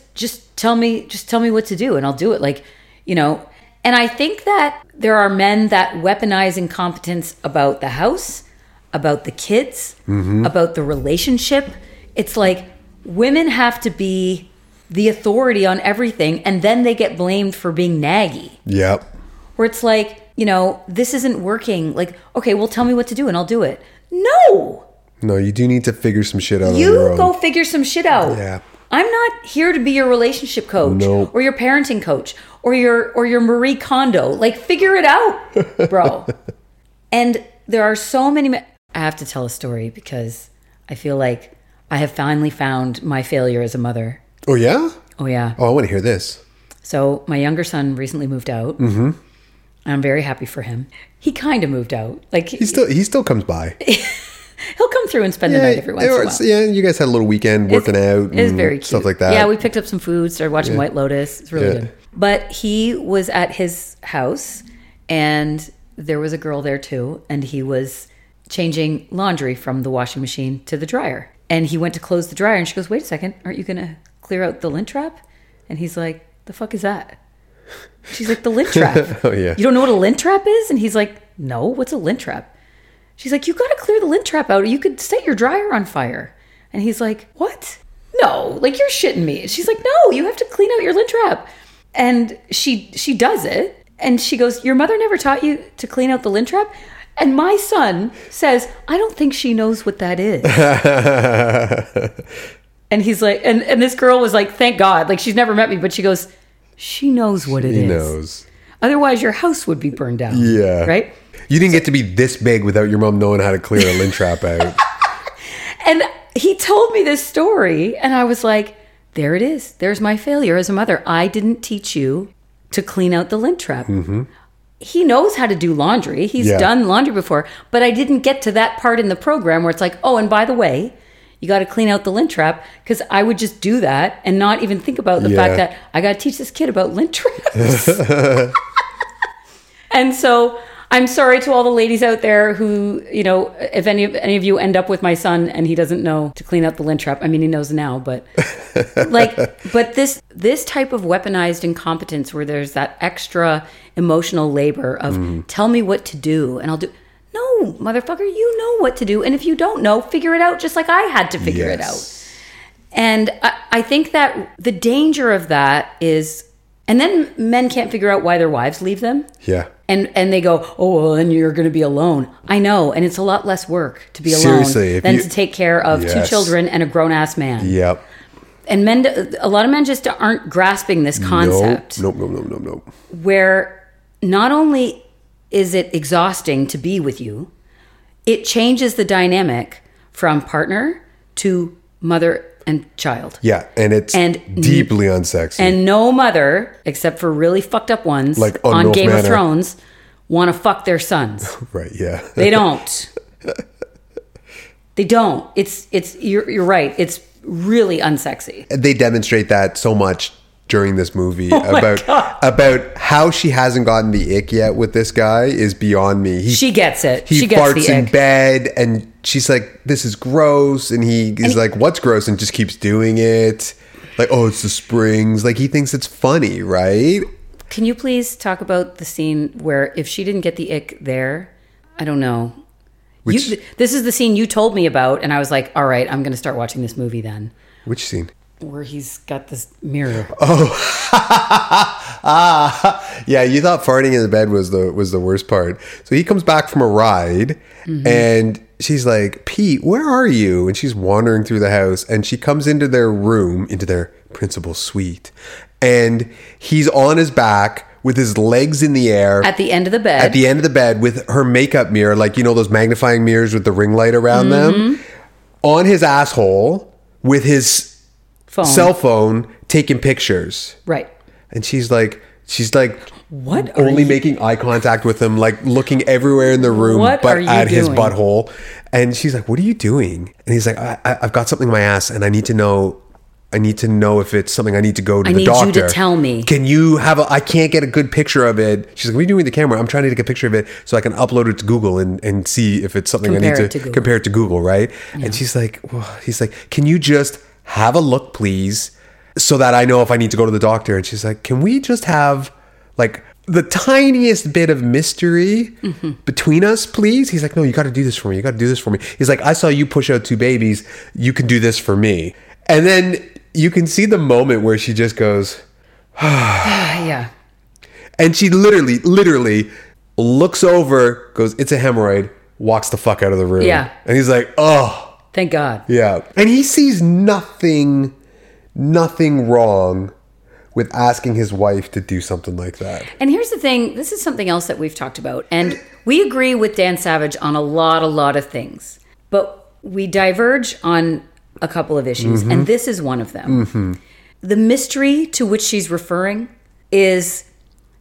tell me what to do and I'll do it. Like, you know, and I think that there are men that weaponize incompetence about the house, about the kids, about the relationship. It's like women have to be the authority on everything and then they get blamed for being naggy. Yep. Where it's like, you know, this isn't working. Like, okay, well, tell me what to do and I'll do it. No, you do need to figure some shit out on your own. You go figure some shit out. Yeah. I'm not here to be your relationship coach or your parenting coach or your Marie Kondo. Like, figure it out, bro. And there are so many... I have to tell a story because I feel like I have finally found my failure as a mother. Oh, yeah? Oh, yeah. Oh, I want to hear this. So my younger son recently moved out. Mm-hmm. I'm very happy for him. He kind of moved out. Like he still comes by. He'll come through and spend the night every once in a while. Yeah, you guys had a little weekend working out. It was very cute. Stuff like that. Yeah, we picked up some food, started watching White Lotus. It's really good. But he was at his house, and there was a girl there too, and he was changing laundry from the washing machine to the dryer. And he went to close the dryer, and she goes, wait a second, aren't you going to clear out the lint trap? And he's like, the fuck is that? She's like, the lint trap. Oh, yeah. You don't know what a lint trap is? And he's like, no, what's a lint trap? She's like, you got to clear the lint trap out or you could set your dryer on fire. And he's like, what? No, like, you're shitting me. And she's like, no, you have to clean out your lint trap. And she does it. And she goes, your mother never taught you to clean out the lint trap? And my son says, I don't think she knows what that is. And he's like, and this girl was like, thank God. Like, she's never met me, but she goes, she knows what it is. She knows. Otherwise, your house would be burned down. Yeah. Right? You didn't get to be this big without your mom knowing how to clear a lint trap out. And he told me this story, and I was like, there it is. There's my failure as a mother. I didn't teach you to clean out the lint trap. Mm-hmm. He knows how to do laundry. He's done laundry before, but I didn't get to that part in the program where it's like, oh, and by the way, you got to clean out the lint trap, because I would just do that and not even think about the fact that I got to teach this kid about lint traps. And so I'm sorry to all the ladies out there who, you know, if any of you end up with my son and he doesn't know to clean out the lint trap. I mean, he knows now, but like, but this type of weaponized incompetence where there's that extra emotional labor of tell me what to do and I'll do. No, motherfucker, you know what to do. And if you don't know, figure it out, just like I had to figure it out. And I think that the danger of that is, and then men can't figure out why their wives leave them. Yeah. And they go, oh, well, then you're going to be alone. I know. And it's a lot less work to be alone than to take care of two children and a grown-ass man. Yep. And men, a lot of men just aren't grasping this concept. Nope. Where not only is it exhausting to be with you, it changes the dynamic from partner to mother and child. Yeah, and it's deeply unsexy. And no mother, except for really fucked up ones, like on Game of Thrones, want to fuck their sons. Right, yeah. They don't. They don't. It's you're right. It's really unsexy. They demonstrate that so much during this movie about how she hasn't gotten the ick yet with this guy is beyond me. She gets it. He farts in bed and she's like, this is gross. And he's like, what's gross? And just keeps doing it. Like, oh, it's the springs. Like, he thinks it's funny, right? Can you please talk about the scene where if she didn't get the ick there, I don't know. This is the scene you told me about. And I was like, all right, I'm going to start watching this movie then. Which scene? Where he's got this mirror. Oh, yeah. You thought farting in the bed was the worst part. So he comes back from a ride, and she's like, "Pete, where are you?" And she's wandering through the house, and she comes into their room, into their principal suite, and he's on his back with his legs in the air at the end of the bed. At the end of the bed, with her makeup mirror, like, you know, those magnifying mirrors with the ring light around them, on his asshole with his cell phone, taking pictures. Right. And she's like, what? Only making eye contact with him, like looking everywhere in the room, but at his butthole. And she's like, what are you doing? And he's like, I've got something in my ass and I need to know if it's something I need to go to the doctor. I need you to tell me. Can you have I can't get a good picture of it. She's like, what are you doing with the camera? I'm trying to take a picture of it so I can upload it to Google and see if it's something I need to compare it to Google, right? Yeah. And she's like, well, he's like, can you just have a look, please, so that I know if I need to go to the doctor. And she's like, can we just have like the tiniest bit of mystery between us, please? He's like, no, you got to do this for me. He's like, I saw you push out two babies. You can do this for me. And then you can see the moment where she just goes, yeah. And she literally looks over, goes, it's a hemorrhoid, walks the fuck out of the room. Yeah. And he's like, oh. Thank God. Yeah. And he sees nothing wrong with asking his wife to do something like that. And here's the thing. This is something else that we've talked about. And we agree with Dan Savage on a lot of things. But we diverge on a couple of issues. Mm-hmm. And this is one of them. Mm-hmm. The mystery to which she's referring is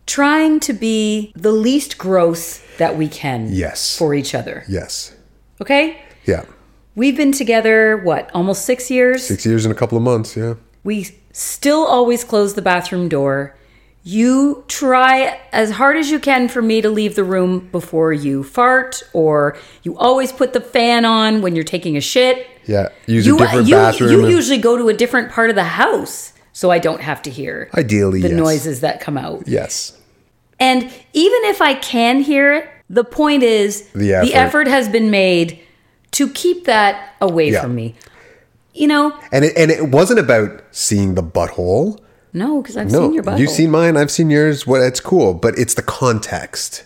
trying to be the least gross that we can for each other. Yes. Okay? Yeah. We've been together, what, almost 6 years? 6 years and a couple of months, yeah. We still always close the bathroom door. You try as hard as you can for me to leave the room before you fart, or you always put the fan on when you're taking a shit. Yeah, use a different bathroom. You usually go to a different part of the house, so I don't have to hear the noises that come out. Yes. And even if I can hear it, the point is the effort has been made to keep that away from me, you know. And it wasn't about seeing the butthole. No, because I've seen your butthole. You've seen mine. I've seen yours. Well, it's cool, but it's the context.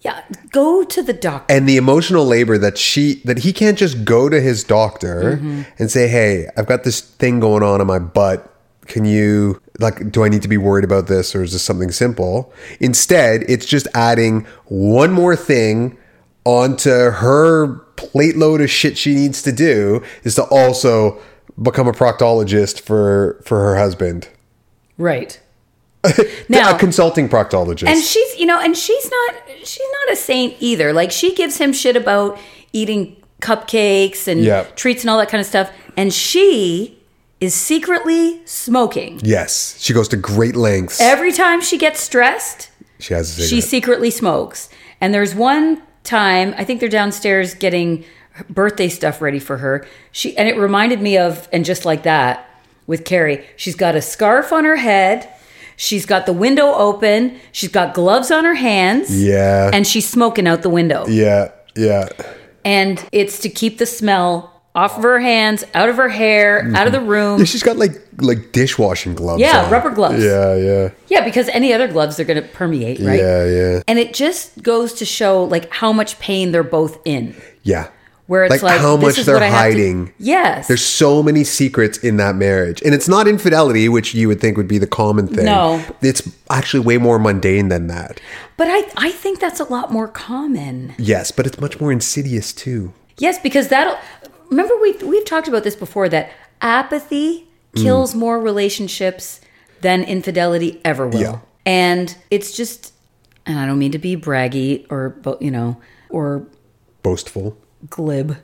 Yeah, go to the doctor. And the emotional labor that he can't just go to his doctor and say, "Hey, I've got this thing going on in my butt. Can you, like, do I need to be worried about this, or is this something simple?" Instead, it's just adding one more thing onto her plate load of shit she needs to do is to also become a proctologist for her husband. Right. Now, a consulting proctologist. And she's not a saint either. Like, she gives him shit about eating cupcakes and treats and all that kind of stuff. And she is secretly smoking. Yes. She goes to great lengths. Every time she gets stressed, she secretly smokes. And there's one time, I think they're downstairs getting birthday stuff ready for her. And it reminded me of, and just like that, with Carrie, she's got a scarf on her head. She's got the window open. She's got gloves on her hands. Yeah. And she's smoking out the window. Yeah. Yeah. And it's to keep the smell off of her hands, out of her hair, out of the room. Yeah, she's got like dishwashing gloves. Yeah, on. Rubber gloves. Yeah, yeah. Yeah, because any other gloves are going to permeate, right? Yeah, yeah. And it just goes to show like how much pain they're both in. Yeah. Where it's like how much they're hiding. Yes. There's so many secrets in that marriage. And it's not infidelity, which you would think would be the common thing. No. It's actually way more mundane than that. But I think that's a lot more common. Yes, but it's much more insidious too. Yes, because remember we've talked about this before, that apathy kills more relationships than infidelity ever will. Yeah. And it's just, and I don't mean to be braggy or boastful. Glib.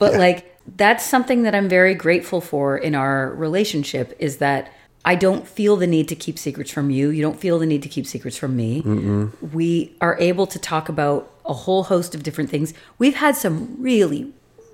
But that's something that I'm very grateful for in our relationship, is that I don't feel the need to keep secrets from you. You don't feel the need to keep secrets from me. Mm-mm. We are able to talk about a whole host of different things. We've had some really,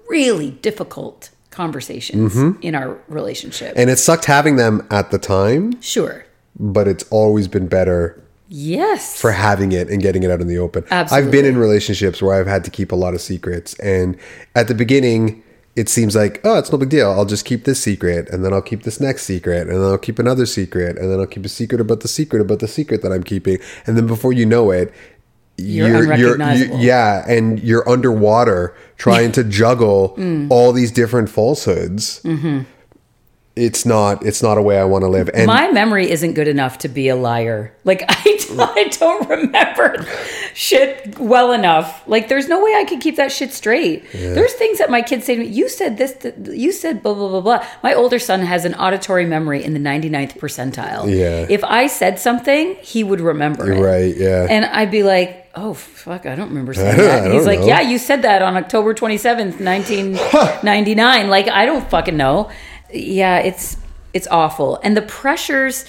really difficult conversations in our relationship. And it sucked having them at the time. Sure. But it's always been better. Yes. For having it and getting it out in the open. Absolutely. I've been in relationships where I've had to keep a lot of secrets. And at the beginning, it seems like, oh, it's no big deal. I'll just keep this secret. And then I'll keep this next secret. And then I'll keep another secret. And then I'll keep a secret about the secret that I'm keeping. And then before you know it, you're unrecognizable. And you're underwater trying to juggle all these different falsehoods. Mm-hmm. It's not a way I want to live. And my memory isn't good enough to be a liar. Like, I don't remember shit well enough. Like, there's no way I could keep that shit straight. Yeah. There's things that my kids say to me, you said this, you said blah, blah, blah, blah. My older son has an auditory memory in the 99th percentile. Yeah. If I said something, he would remember it. Right, yeah. And I'd be like, oh, fuck, I don't remember saying that. And he's like, yeah, you said that on October 27th, 1999. Like, I don't fucking know. Yeah, it's awful. And the pressures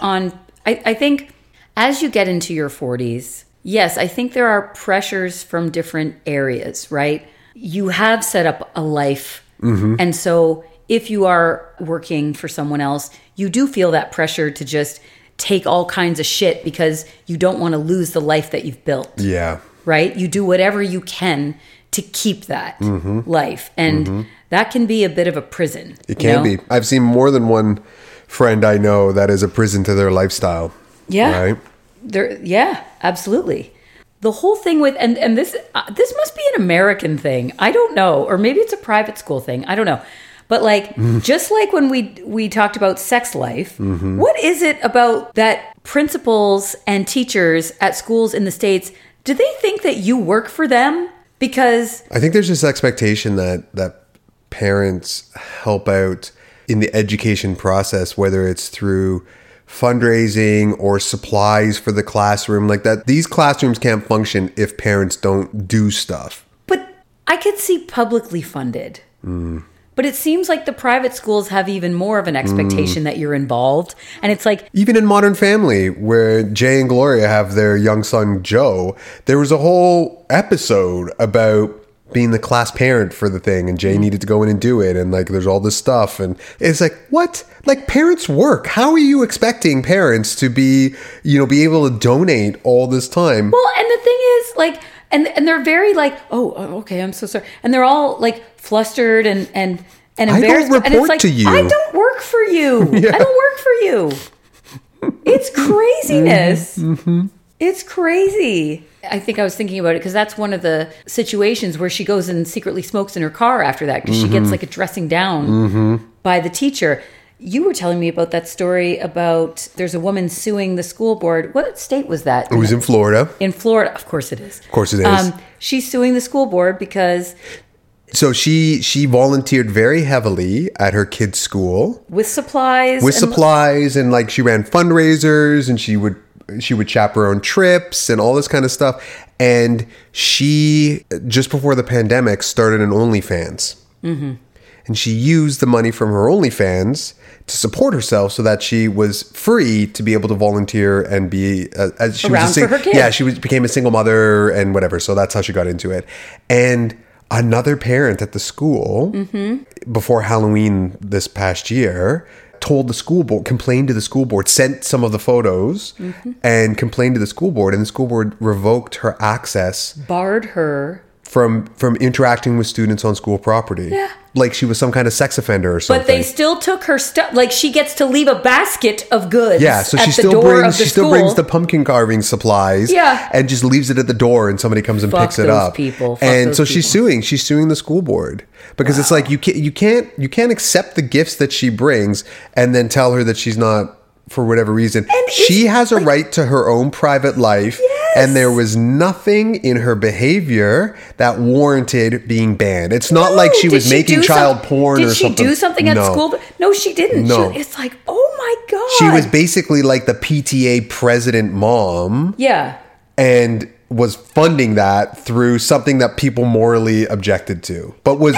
on, I think as you get into your 40s, yes, I think there are pressures from different areas, right? You have set up a life. Mm-hmm. And so if you are working for someone else, you do feel that pressure to just take all kinds of shit because you don't want to lose the life that you've built. Yeah. Right? You do whatever you can to keep that life. And that can be a bit of a prison. It can be. I've seen more than one friend I know that is a prison to their lifestyle. Yeah. Right? Yeah, absolutely. The whole thing with, and this must be an American thing. I don't know. Or maybe it's a private school thing. I don't know. But just like when we talked about sex life, what is it about that principals and teachers at schools in the States, do they think that you work for them? Because I think there's this expectation that parents help out in the education process, whether it's through fundraising or supplies for the classroom, like that. These classrooms can't function if parents don't do stuff. But I could see publicly funded. Mm. But it seems like the private schools have even more of an expectation that you're involved. And it's like... Even in Modern Family, where Jay and Gloria have their young son, Joe, there was a whole episode about being the class parent for the thing. And Jay needed to go in and do it. And there's all this stuff. And it's like, what? Parents work. How are you expecting parents to be able to donate all this time? Well, and the thing is, And they're very oh, okay, I'm so sorry. And they're all flustered and embarrassed. I don't report and it's to you. I don't work for you. Yeah. I don't work for you. It's craziness. Mm-hmm. It's crazy. I think I was thinking about it because that's one of the situations where she goes and secretly smokes in her car after that because she gets a dressing down by the teacher. You were telling me about that story about there's a woman suing the school board. What state was that? It was in Florida. In Florida. Of course it is. Of course it is. She's suing the school board because... So she volunteered very heavily at her kid's school. With supplies. With supplies, and like she ran fundraisers, and she would chaperone trips and all this kind of stuff. And she, just before the pandemic, started an OnlyFans. Mm-hmm. And she used the money from her OnlyFans to support herself so that she was free to be able to volunteer and be... for her kid. Yeah, became a single mother and whatever. So that's how she got into it. And another parent at the school, mm-hmm. before Halloween this past year... complained to the school board, sent some of the photos, mm-hmm. and complained to the school board, and the school board revoked her access, barred her from interacting with students on school property. Yeah. Like she was some kind of sex offender or something. But they still took her stuff. Like she gets to leave a basket of goods. Yeah, so she still brings the pumpkin carving supplies. Yeah. And just leaves it at the door, and somebody comes and picks it up. Fuck those people. She's suing the school board because it's like you can't accept the gifts that she brings and then tell her that she's not, for whatever reason. And she has a right to her own private life. Yes. And there was nothing in her behavior that warranted being banned. It's not like she was making child porn or something. Did she do something at school? No, she didn't. No. It's like, oh my God. She was basically like the PTA president mom. Yeah. And was funding that through something that people morally objected to, but was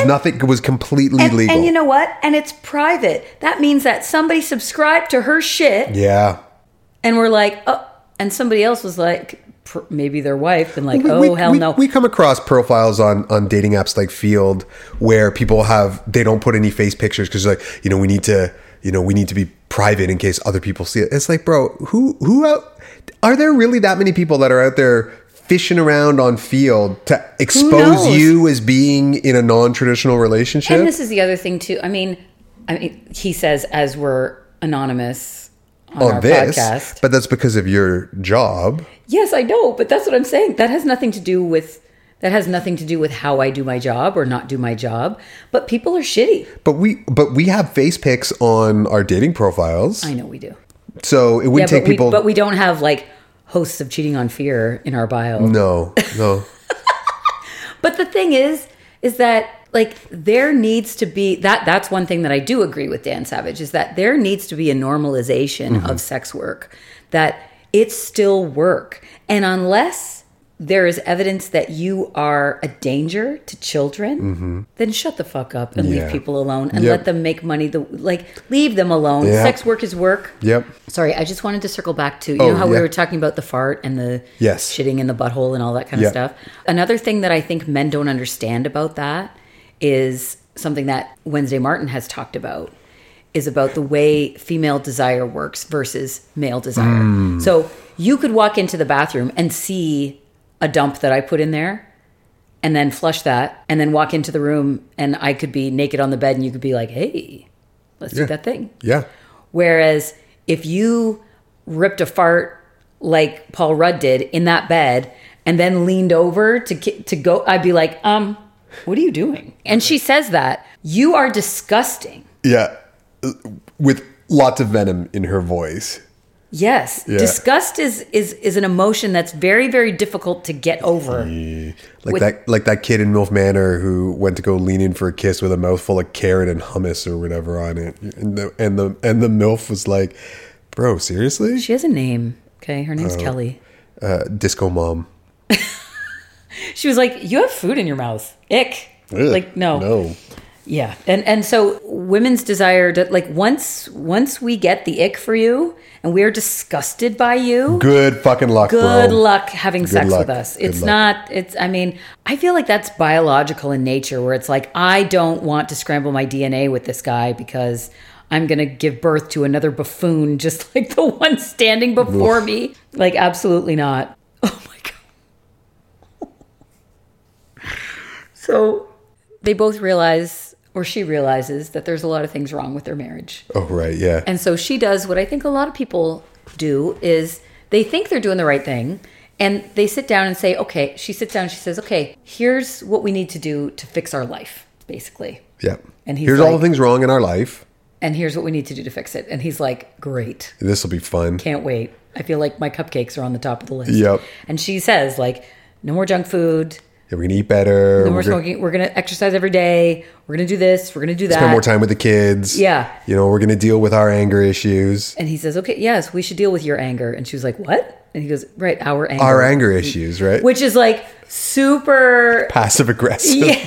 completely legal. And you know what? And it's private. That means that somebody subscribed to her shit. Yeah. And we're like, oh, and somebody else was like, maybe their wife, and like, no. We come across profiles on dating apps like Field where people they don't put any face pictures because like, we need to be private in case other people see it. It's like, bro, are there really that many people that are out there fishing around on Field to expose you as being in a non-traditional relationship? And this is the other thing too. I mean, he says as we're anonymous on our this podcast, but that's because of your job. Yes, I know, but that's what I'm saying. That has nothing to do with how I do my job or not do my job. But people are shitty. But we have face pics on our dating profiles. I know we do. So it would take people, but we don't have like hosts of Cheating on Fear in our bio. No. But the thing is that like there needs to be that's one thing that I do agree with Dan Savage, is that there needs to be a normalization mm-hmm. of sex work, that it's still work. And unless there is evidence that you are a danger to children, mm-hmm. then shut the fuck up and leave people alone and let them make money. Leave them alone. Yep. Sex work is work. Yep. Sorry, I just wanted to circle back to, you know how we were talking about the fart and the shitting in the butthole and all that kind of stuff. Another thing that I think men don't understand about that is something that Wednesday Martin has talked about, is about the way female desire works versus male desire. Mm. So you could walk into the bathroom and see a dump that I put in there and then flush that and then walk into the room and I could be naked on the bed and you could be like, hey, let's do that thing. Yeah. Whereas if you ripped a fart like Paul Rudd did in that bed and then leaned over to go, I'd be like, what are you doing? And she says that. You are disgusting. Yeah. With lots of venom in her voice. Yes. Yeah. Disgust is an emotion that's very, very difficult to get over. Yeah. Like that kid in MILF Manor who went to go lean in for a kiss with a mouthful of carrot and hummus or whatever on it. And the MILF was like, bro, seriously? She has a name. Okay. Her name's Kelly. Disco Mom. She was like, you have food in your mouth. Ick. Ugh, like, no. No. Yeah. And so women's desire to, like, once we get the ick for you and we're disgusted by you, good fucking luck, bro. Good luck having sex with us. It's not, I feel like that's biological in nature, where it's like, I don't want to scramble my DNA with this guy because I'm going to give birth to another buffoon just like the one standing before me. Like, absolutely not. Oh my God. So they both realize, or she realizes, that there's a lot of things wrong with their marriage. Oh, right, yeah. And so she does what I think a lot of people do, is they think they're doing the right thing, and they sit down and say, okay, she sits down and she says, okay, here's what we need to do to fix our life, basically. Yeah. And here's all the things wrong in our life. and here's what we need to do to fix it. And he's like, great. This will be fun. Can't wait. I feel like my cupcakes are on the top of the list. Yep. And she says, like, no more junk food. Yeah, we're going to eat better. No more smoking. We're going to exercise every day. We're going to do this. We're going to do that. Spend more time with the kids. Yeah. You know, we're going to deal with our anger issues. And he says, okay, yes, we should deal with your anger. And she was like, what? And he goes, right, our anger. Our anger issues, right? Which is like super... passive aggressive. Yeah.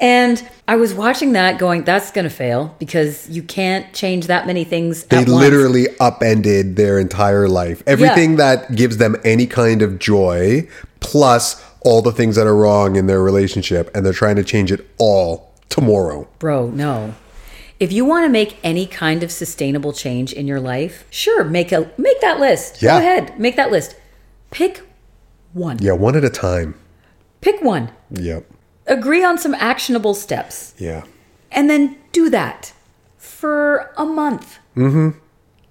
And I was watching that going, that's going to fail because you can't change that many things at once. They literally upended their entire life. Everything that gives them any kind of joy, plus all the things that are wrong in their relationship. And they're trying to change it all tomorrow. Bro, no. If you want to make any kind of sustainable change in your life, sure, make that list. Yeah. Go ahead. Make that list. Pick one. Yeah, one at a time. Pick one. Yep. Agree on some actionable steps. Yeah. And then do that for a month. Mm-hmm.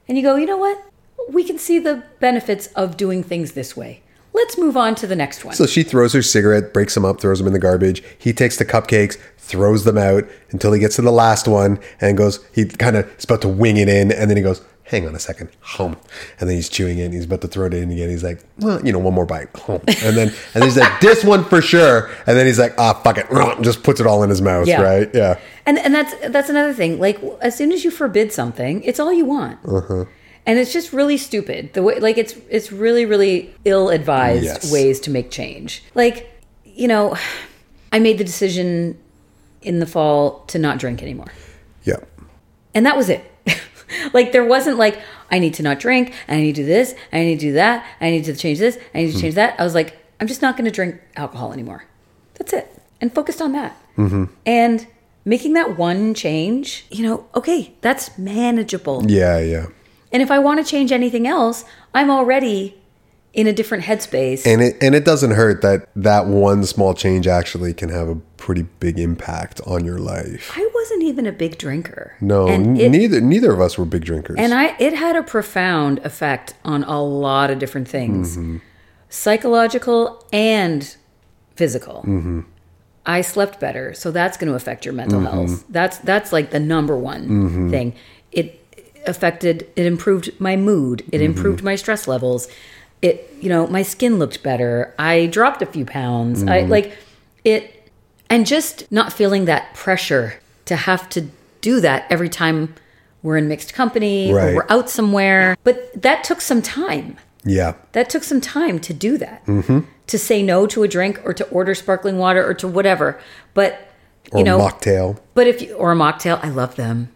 And you go, you know what? We can see the benefits of doing things this way. Let's move on to the next one. So she throws her cigarette, breaks them up, throws them in the garbage. He takes the cupcakes, throws them out until he gets to the last one and goes, he kind of is about to wing it in. And then he goes, hang on a second, home. And then he's chewing it and he's about to throw it in again. He's like, well, you know, one more bite, home. And then he's like, this one for sure. And then he's like, ah, fuck it. And just puts it all in his mouth, yeah. Right? Yeah. And that's another thing. Like, as soon as you forbid something, it's all you want. Uh-huh. And it's just really stupid. The way, like, it's really, really ill-advised ways to make change. Like, you know, I made the decision in the fall to not drink anymore. Yeah. And that was it. Like, there wasn't like, I need to not drink, I need to do this, I need to do that, I need to change this, I need to change that. I was like, I'm just not going to drink alcohol anymore. That's it. And focused on that. Mm-hmm. And making that one change, you know, okay, that's manageable. Yeah, yeah. And if I want to change anything else, I'm already in a different headspace. And it doesn't hurt that one small change actually can have a pretty big impact on your life. I wasn't even a big drinker. No, neither of us were big drinkers. And it had a profound effect on a lot of different things. Mm-hmm. Psychological and physical. Mm-hmm. I slept better, so that's going to affect your mental health. That's like the number one thing. It improved my mood. It improved my stress levels. It, you know, my skin looked better. I dropped a few pounds. I like it, and just not feeling that pressure to have to do that every time we're in mixed company or we're out somewhere. But that took some time. Yeah. That took some time to do that, to say no to a drink or to order sparkling water or to whatever. But, you know, mocktail. But or a mocktail. I love them.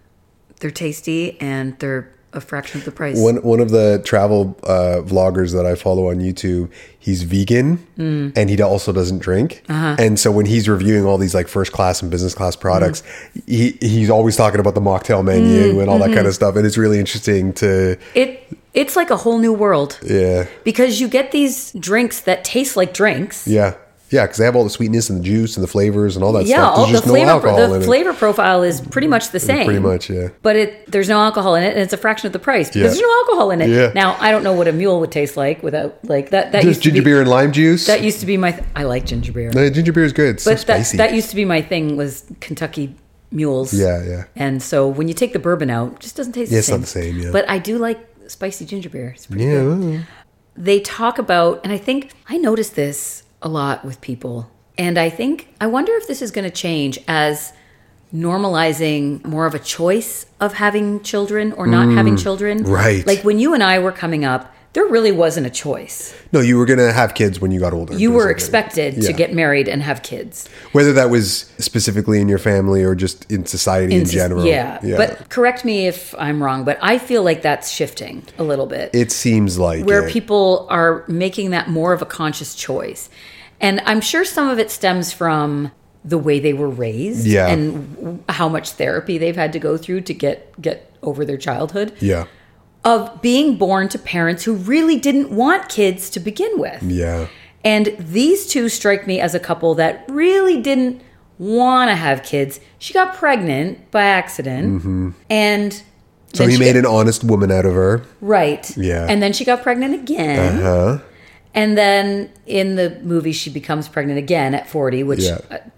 They're tasty and they're a fraction of the price. One of the travel vloggers that I follow on YouTube, he's vegan and he also doesn't drink. Uh-huh. And so when he's reviewing all these like first class and business class products, he's always talking about the mocktail menu and all that kind of stuff. And it's really interesting to... It's like a whole new world. Yeah. Because you get these drinks that taste like drinks. Yeah. Yeah, because they have all the sweetness and the juice and the flavors and all that stuff. There's just no alcohol in it. The flavor profile is pretty much the same. Pretty much, yeah. But there's no alcohol in it, and it's a fraction of the price because there's no alcohol in it. Yeah. Now, I don't know what a mule would taste like without, like, that. That just ginger beer and lime juice? That used to be my... I like ginger beer. No, ginger beer is good. It's so spicy. That used to be my thing was Kentucky mules. Yeah, yeah. And so when you take the bourbon out, it just doesn't taste the same. It's not the same, yeah. But I do like spicy ginger beer. It's pretty good. Yeah. They talk about... And I think... I noticed this... a lot with people. And I wonder if this is going to change as normalizing more of a choice of having children or not having children. Right. Like when you and I were coming up, there really wasn't a choice. No, you were going to have kids when you got older. You were expected to get married and have kids. Whether that was specifically in your family or just in society in general. Yeah. But correct me if I'm wrong, but I feel like that's shifting a little bit. It seems like where people are making that more of a conscious choice. And I'm sure some of it stems from the way they were raised and how much therapy they've had to go through to get over their childhood. Yeah. Of being born to parents who really didn't want kids to begin with. Yeah. And these two strike me as a couple that really didn't want to have kids. She got pregnant by accident. Mm-hmm. And... so he made an honest woman out of her. Right. Yeah. And then she got pregnant again. Uh-huh. And then in the movie, she becomes pregnant again at 40, which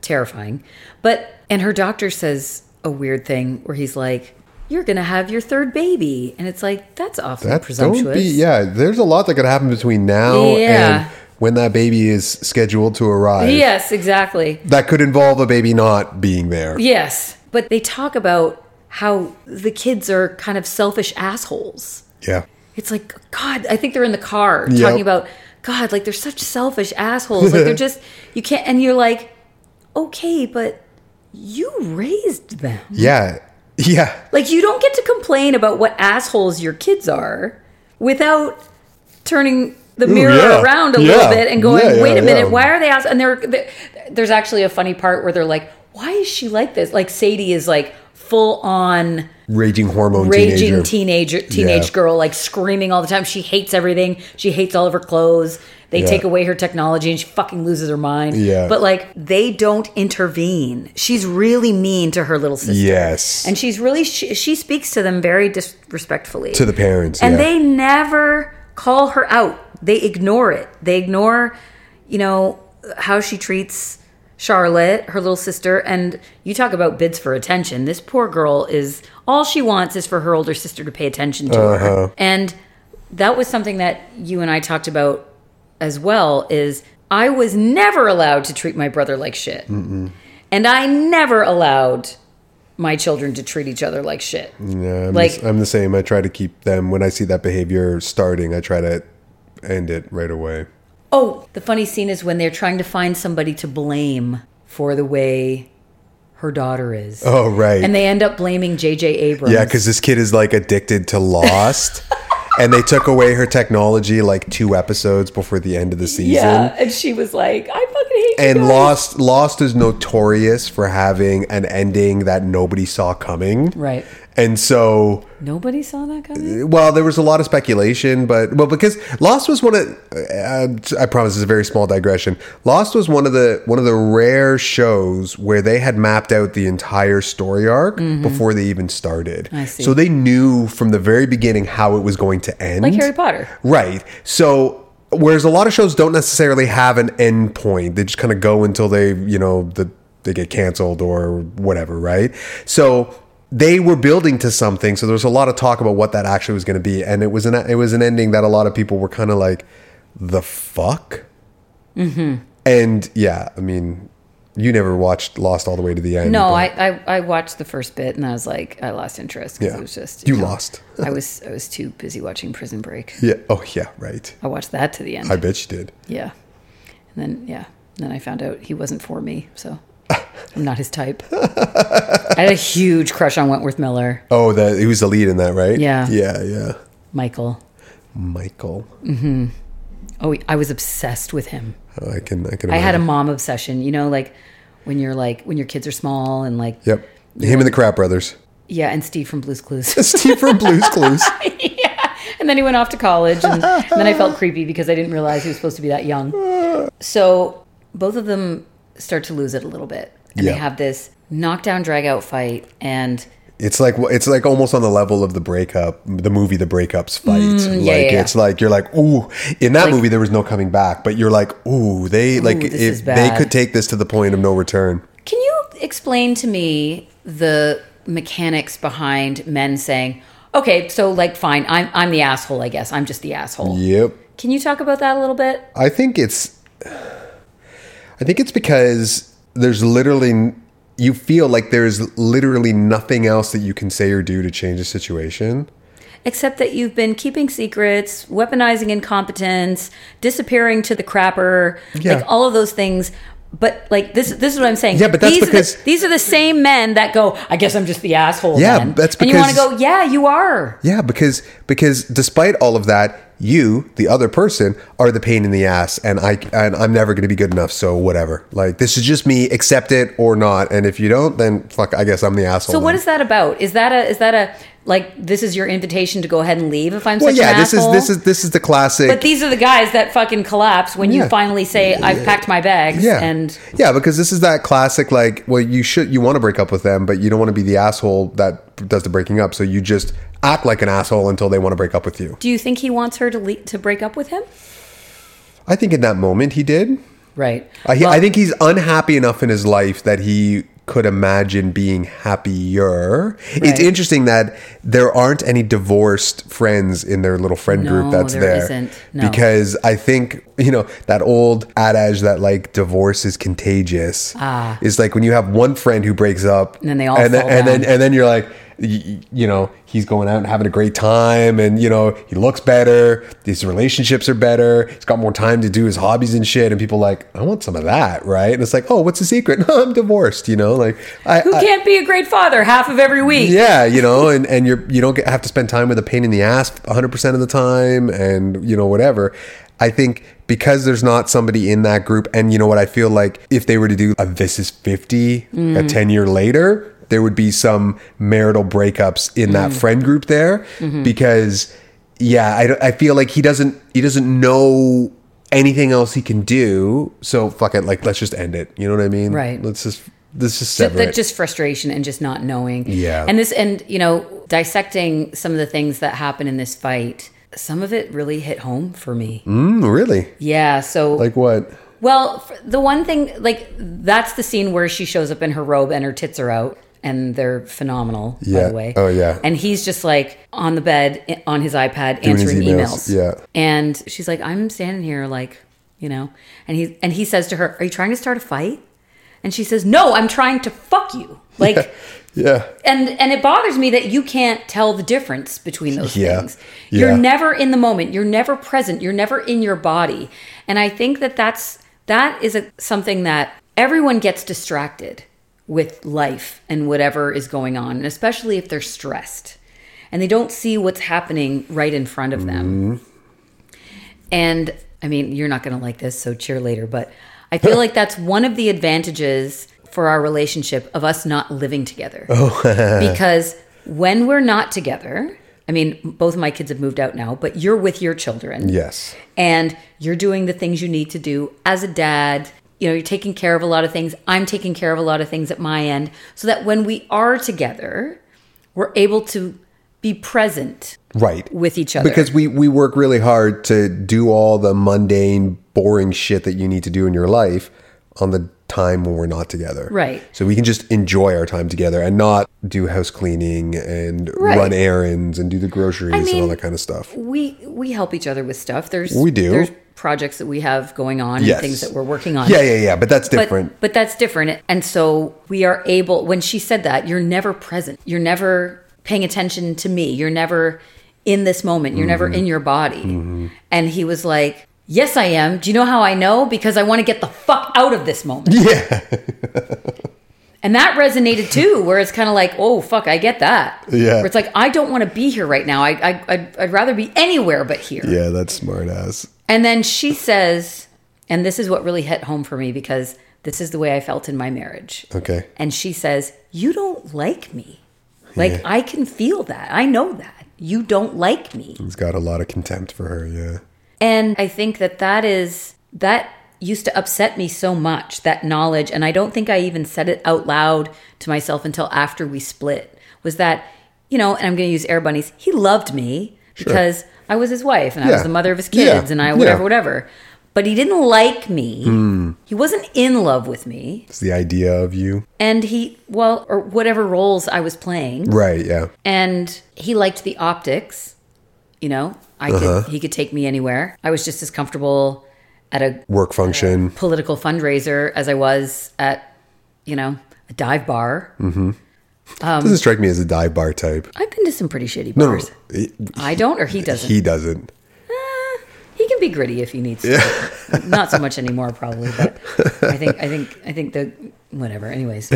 terrifying. But, and her doctor says, a weird thing where he's like, you're going to have your third baby. And it's like, that's awfully presumptuous. Don't be, yeah, there's a lot that could happen between now and when that baby is scheduled to arrive. Yes, exactly. That could involve a baby not being there. Yes. But they talk about how the kids are kind of selfish assholes. Yeah. It's like, God, I think they're in the car talking about, God, like they're such selfish assholes. Like they're just, you can't, and you're like, okay, but you raised them. Yeah. Yeah. Like, you don't get to complain about what assholes your kids are without turning the mirror around a little bit and going, wait a minute, why are they assholes? And there's actually a funny part where they're like, why is she like this? Like, Sadie is like full on raging hormone teenage girl, like screaming all the time. She hates everything. She hates all of her clothes. They take away her technology and she fucking loses her mind. Yeah. But like, they don't intervene. She's really mean to her little sister. Yes. And she's really, she speaks to them very disrespectfully. To the parents. And they never call her out. They ignore it. They ignore, you know, how she treats Charlotte, her little sister, and you talk about bids for attention. This poor girl is, all she wants is for her older sister to pay attention to her. And that was something that you and I talked about as well, is I was never allowed to treat my brother like shit. Mm-mm. And I never allowed my children to treat each other like shit. Yeah, I'm the same. I try to keep them, when I see that behavior starting, I try to end it right away. Oh, the funny scene is when they're trying to find somebody to blame for the way her daughter is. Oh, right. And they end up blaming JJ Abrams. Yeah, because this kid is like addicted to Lost. And they took away her technology like 2 episodes before the end of the season. Yeah, and she was like, I fucking hate you guys. Lost is notorious for having an ending that nobody saw coming. Right. And so... Nobody saw that coming? Well, there was a lot of speculation, but... Well, because Lost was one of... I promise it's a very small digression. Lost was one of the rare shows where they had mapped out the entire story arc before they even started. I see. So they knew from the very beginning how it was going to end. Like Harry Potter. Right. So... Whereas a lot of shows don't necessarily have an end point. They just kind of go until they, you know, they get canceled or whatever, right? So... They were building to something, so there was a lot of talk about what that actually was going to be, and it was an ending that a lot of people were kind of like, "The fuck?" Mm-hmm. And yeah, I mean, you never watched Lost all the way to the end. No, I watched the first bit, and I was like, I lost interest because it was just you know, lost. I was too busy watching Prison Break. Yeah. Oh yeah, right. I watched that to the end. I bet you did. Yeah, and then I found out he wasn't for me, so. I'm not his type. I had a huge crush on Wentworth Miller. Oh, that he was the lead in that, right? Yeah. Yeah, yeah. Michael. Mm-hmm. Oh, I was obsessed with him. Oh, I can. I had a mom obsession, you know, like when your kids are small and like. Yep. Him and the Crap Brothers. Yeah, and Steve from Blue's Clues. Yeah. And then he went off to college and then I felt creepy because I didn't realize he was supposed to be that young. So both of them start to lose it a little bit. And they have this knockdown, drag-out fight, and... It's like almost on the level of the breakup, the movie The Breakup's fight. It's like, you're like, ooh. In that movie, there was no coming back, but you're like, ooh, they could take this to the point of no return. Can you explain to me the mechanics behind men saying, okay, so, like, fine, I'm the asshole, I guess. I'm just the asshole. Yep. Can you talk about that a little bit? I think it's because there's literally, you feel like there's literally nothing else that you can say or do to change the situation. Except that you've been keeping secrets, weaponizing incompetence, disappearing to the crapper, like all of those things. But like this is what I'm saying. Yeah, but that's because... These are the same men that go, I guess I'm just the asshole. Yeah, man. That's because... And you want to go, yeah, you are. Yeah, because despite all of that... You, the other person, are the pain in the ass, and I'm never going to be good enough. So whatever, like this is just me. Accept it or not, and if you don't, then fuck. I guess I'm the asshole. So what is that about? Is that a like this is your invitation to go ahead and leave? If I'm an asshole? This is the classic. But these are the guys that fucking collapse when you finally say I've packed my bags. Yeah. And because this is that classic like well you want to break up with them, but you don't want to be the asshole that does the breaking up. So you just. Act like an asshole until they want to break up with you. Do you think he wants her to break up with him? I think in that moment he did. Right. I think he's unhappy enough in his life that he could imagine being happier. Right. It's interesting that there aren't any divorced friends in their little friend group that's there. Isn't. No. Because I think, you know, that old adage that like divorce is contagious is like when you have one friend who breaks up and then they all and then you're like, you know, he's going out and having a great time, and you know, he looks better, his relationships are better, he's got more time to do his hobbies and shit, and people are like, I want some of that, right? And it's like, oh, what's the secret? No, I'm divorced, you know, like I can't be a great father half of every week. Yeah, you know, and you don't have to spend time with a pain in the ass 100% of the time, and you know, whatever. I think because there's not somebody in that group, and you know what, I feel like if they were to do a This Is 40, a 10 year later, there would be some marital breakups in that friend group there, because I feel like he doesn't know anything else he can do. So fuck it, like let's just end it. You know what I mean? Right. Let's just sever it. Just frustration and just not knowing. Yeah. And you know, dissecting some of the things that happen in this fight, some of it really hit home for me. Really? Yeah. So like what? Well, the one thing, like, that's the scene where she shows up in her robe and her tits are out, and they're phenomenal, by the way. Oh, yeah. And he's just, like, on the bed, on his iPad, answering emails. Yeah. And she's like, I'm standing here, like, you know. And he says to her, are you trying to start a fight? And she says, no, I'm trying to fuck you. Like... Yeah. And it bothers me that you can't tell the difference between those things. You're never in the moment. You're never present. You're never in your body. And I think that is something that everyone gets distracted with life and whatever is going on, and especially if they're stressed and they don't see what's happening right in front of them. And I mean, you're not going to like this, so cheerleader, but I feel like that's one of the advantages for our relationship of us not living together. Oh. Because when we're not together, I mean, both of my kids have moved out now, but you're with your children. Yes. And you're doing the things you need to do as a dad. You know, you're taking care of a lot of things. I'm taking care of a lot of things at my end. So that when we are together, we're able to be present with each other. Because we work really hard to do all the mundane, boring shit that you need to do in your life on the time when we're not together. Right. So we can just enjoy our time together and not do house cleaning and run errands and do the groceries and all that kind of stuff. We help each other with stuff. There's projects that we have going on and things that we're working on. Yeah. But that's different. But that's different. And so we are able, when she said that, you're never present. You're never paying attention to me. You're never in this moment. You're never in your body. And he was like, yes, I am. Do you know how I know? Because I want to get the fuck out of this moment. Yeah. And that resonated too, where it's kind of like, oh, fuck, I get that. Yeah. Where it's like, I don't want to be here right now. I'd rather be anywhere but here. Yeah, that's smart ass. And then she says, and this is what really hit home for me, because this is the way I felt in my marriage. Okay. And she says, you don't like me. Like, I can feel that. I know that. You don't like me. He's got a lot of contempt for her, yeah. And I think that used to upset me so much, that knowledge. And I don't think I even said it out loud to myself until after we split, was that, you know, and I'm going to use air bunnies. He loved me because I was his wife and I was the mother of his kids and I whatever. But he didn't like me. He wasn't in love with me. It's the idea of you. And or whatever roles I was playing. Right, yeah. And he liked the optics, you know. He could take me anywhere. I was just as comfortable at a work function, political fundraiser as I was at, you know, a dive bar. Doesn't strike me as a dive bar type. I've been to some pretty shitty bars. No, I don't, or he doesn't. He doesn't. He can be gritty if he needs to. Yeah. Not so much anymore, probably. But I think the whatever. Anyways,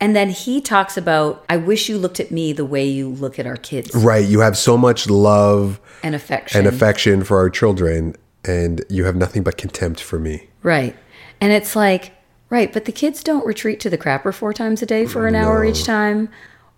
And then he talks about, I wish you looked at me the way you look at our kids. Right. You have so much love and affection for our children, and you have nothing but contempt for me. Right. And it's like, right, but the kids don't retreat to the crapper 4 times a day for an hour each time,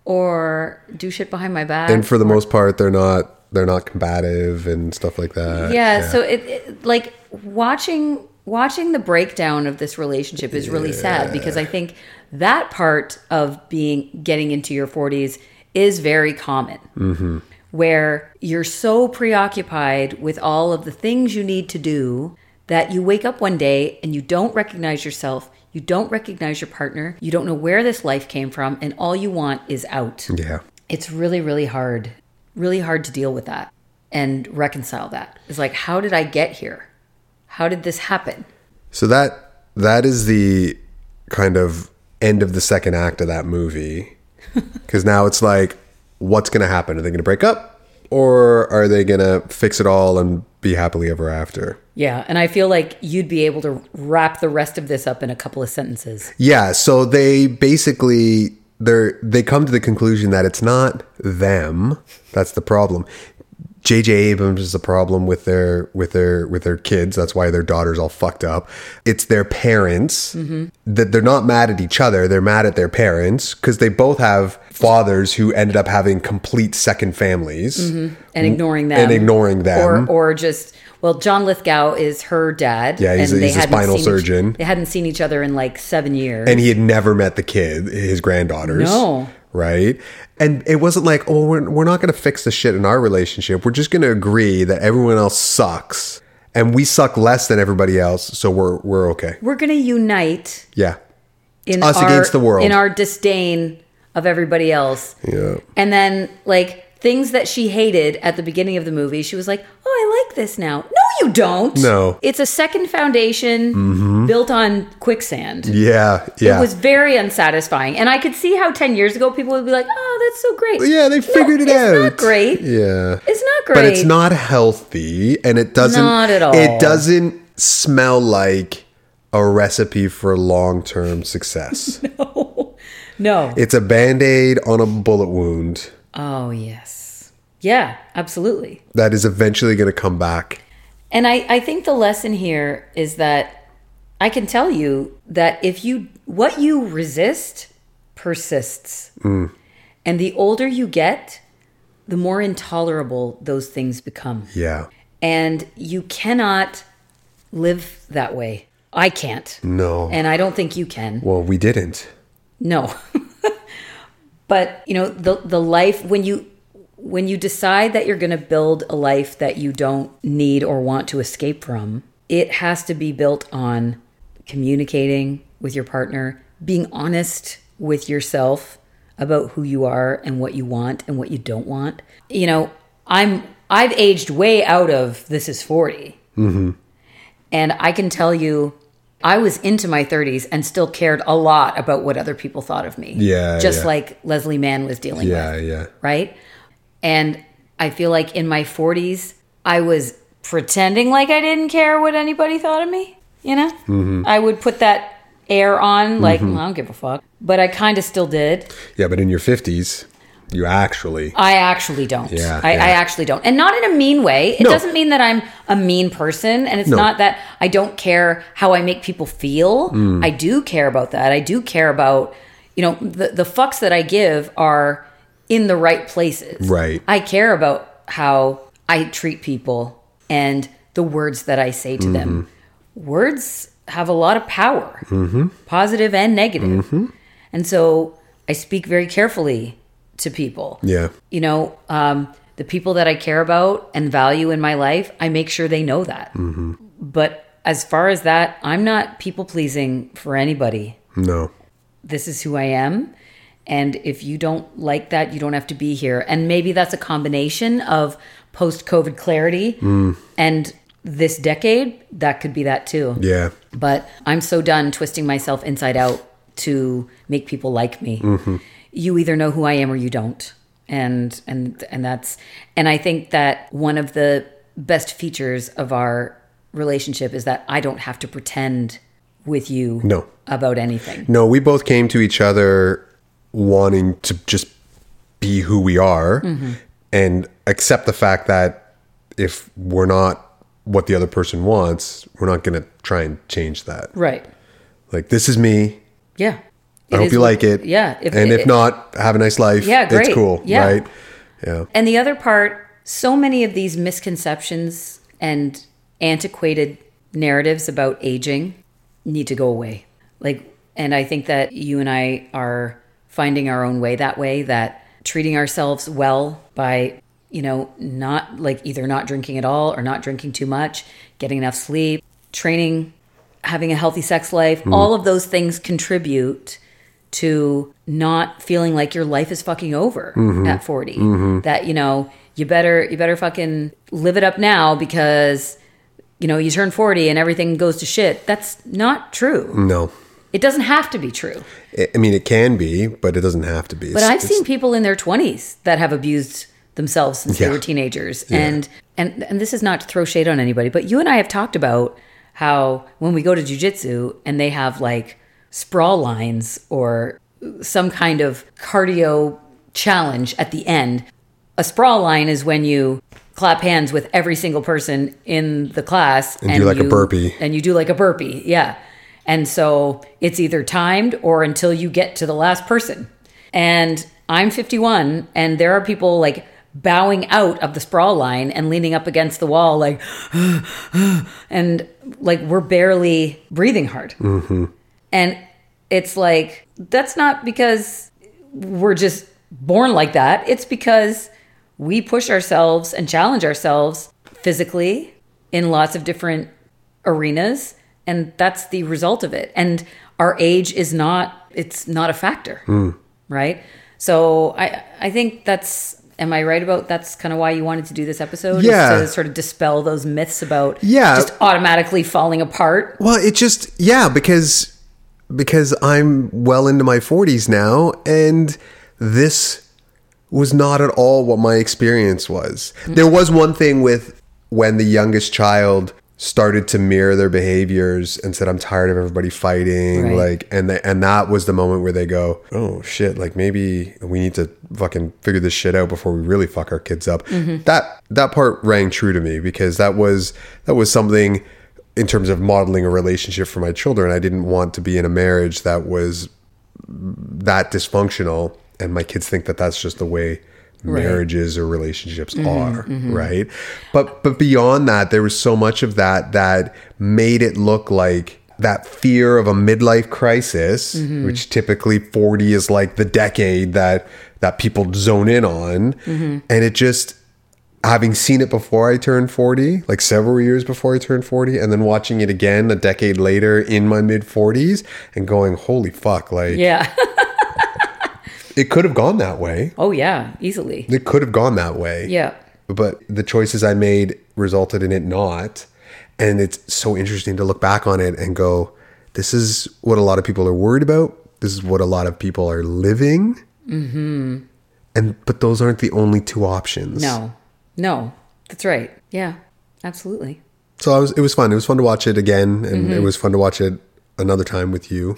or do shit behind my back. And for the most part, they're not combative and stuff like that. Yeah. So it like watching the breakdown of this relationship is really sad, because I think that part of getting into your 40s is very common, where you're so preoccupied with all of the things you need to do that you wake up one day and you don't recognize yourself. You don't recognize your partner. You don't know where this life came from. And all you want is out. Yeah. It's really, really hard to deal with that and reconcile that. It's like, how did I get here? How did this happen? So that is the kind of end of the second act of that movie. Because now it's like, what's going to happen? Are they going to break up? Or are they going to fix it all and be happily ever after? Yeah. And I feel like you'd be able to wrap the rest of this up in a couple of sentences. Yeah. So they basically, they come to the conclusion that it's not them. That's the problem. JJ Abrams is the problem with their kids. That's why their daughter's all fucked up. It's their parents. Mm-hmm. That they're not mad at each other. They're mad at their parents because they both have fathers who ended up having complete second families. Mm-hmm. And ignoring them. Or just, well, John Lithgow is her dad. Yeah, he's a spinal surgeon. They hadn't seen each other in like 7 years. And he had never met the kid, his granddaughters. No. Right? And it wasn't like, oh, we're not going to fix the shit in our relationship. We're just going to agree that everyone else sucks and we suck less than everybody else, so we're okay. We're going to unite. Yeah. In us against the world. In our disdain of everybody else. Yeah. And then like things that she hated at the beginning of the movie, she was like, "Oh, I like this now." No, you don't. No. It's a second foundation built on quicksand. Yeah, yeah. It was very unsatisfying. And I could see how 10 years ago people would be like, "Oh, that's so great." Well, yeah, they figured it out. It's not great. Yeah. It's not great. But it's not healthy, and it doesn't Not at all. It doesn't smell like a recipe for long-term success. No. No. It's a Band-Aid on a bullet wound. Oh, yes. Yeah, absolutely. That is eventually going to come back. And I think the lesson here is that I can tell you that if you what you resist persists. Mm. And the older you get, the more intolerable those things become. Yeah. And you cannot live that way. I can't. No. And I don't think you can. Well, we didn't. No. But, you know, the life, when you decide that you're going to build a life that you don't need or want to escape from, it has to be built on communicating with your partner, being honest with yourself about who you are and what you want and what you don't want. You know, I've aged way out of This Is 40. Mm-hmm. And I can tell you, I was into my 30s and still cared a lot about what other people thought of me. Yeah, just like Leslie Mann was dealing with. Yeah, yeah. Right? And I feel like in my 40s, I was pretending like I didn't care what anybody thought of me, you know? Mm-hmm. I would put that air on, like, I don't give a fuck. But I kind of still did. Yeah, but in your 50s... I actually don't. Yeah, I actually don't. And not in a mean way. It doesn't mean that I'm a mean person. And it's not that I don't care how I make people feel. I do care about that. I do care about, you know, the fucks that I give are in the right places. Right. I care about how I treat people and the words that I say to them. Words have a lot of power, positive and negative. And so I speak very carefully to people. Yeah. You know, the people that I care about and value in my life, I make sure they know that. Mm-hmm. But as far as that, I'm not people pleasing for anybody. No. This is who I am. And if you don't like that, you don't have to be here. And maybe that's a combination of post-COVID clarity and this decade. That could be that too. Yeah. But I'm so done twisting myself inside out to make people like me. Mm-hmm. You either know who I am or you don't. And that's, and I think that one of the best features of our relationship is that I don't have to pretend with you about anything. No, we both came to each other wanting to just be who we are and accept the fact that if we're not what the other person wants, we're not going to try and change that. Right. Like, this is me. Yeah. I hope you like it. Yeah. If not, have a nice life. Yeah, great. It's cool, yeah. Right? Yeah. And the other part, so many of these misconceptions and antiquated narratives about aging need to go away. Like, and I think that you and I are finding our own way that way, that treating ourselves well by, you know, not like either not drinking at all or not drinking too much, getting enough sleep, training having a healthy sex life, all of those things contribute to not feeling like your life is fucking over at 40. That, you know, you better fucking live it up now because, you know, you turn 40 and everything goes to shit. That's not true. No. It doesn't have to be true. I mean, it can be, but it doesn't have to be. But I've seen people in their 20s that have abused themselves since they were teenagers. Yeah. And this is not to throw shade on anybody, but you and I have talked about how when we go to jiu-jitsu and they have like sprawl lines or some kind of cardio challenge at the end, a sprawl line is when you clap hands with every single person in the class. And do like a burpee. And you do like a burpee, yeah. And so it's either timed or until you get to the last person. And I'm 51, and there are people like bowing out of the sprawl line and leaning up against the wall like, and like we're barely breathing hard. Mm-hmm. And it's like, that's not because we're just born like that. It's because we push ourselves and challenge ourselves physically in lots of different arenas. And that's the result of it. And our age is it's not a factor, right? So I think that's, am I right about that's kind of why you wanted to do this episode? Yeah. To sort of dispel those myths about just automatically falling apart. Well, it just, because I'm well into my 40s now, and this was not at all what my experience was. There was one thing with when the youngest child started to mirror their behaviors and said, I'm tired of everybody fighting. Right. Like, and that was the moment where they go, oh shit, like maybe we need to fucking figure this shit out before we really fuck our kids up. Mm-hmm. That part rang true to me because that was something in terms of modeling a relationship for my children. I didn't want to be in a marriage that was that dysfunctional. And my kids think that that's just the way marriages or relationships are, right? But beyond that, there was so much of that made it look like that fear of a midlife crisis, which typically 40 is like the decade that people zone in on. And it just, having seen it before I turned 40, like several years before I turned 40, and then watching it again a decade later in my mid-40s and going, holy fuck, like... Yeah. It could have gone that way. Oh, yeah. Easily. It could have gone that way. Yeah. But the choices I made resulted in it not. And it's so interesting to look back on it and go, this is what a lot of people are worried about. This is what a lot of people are living. Mm-hmm. But those aren't the only two options. No. That's right. Yeah. Absolutely. So it was fun. It was fun to watch it again. And it was fun to watch it another time with you.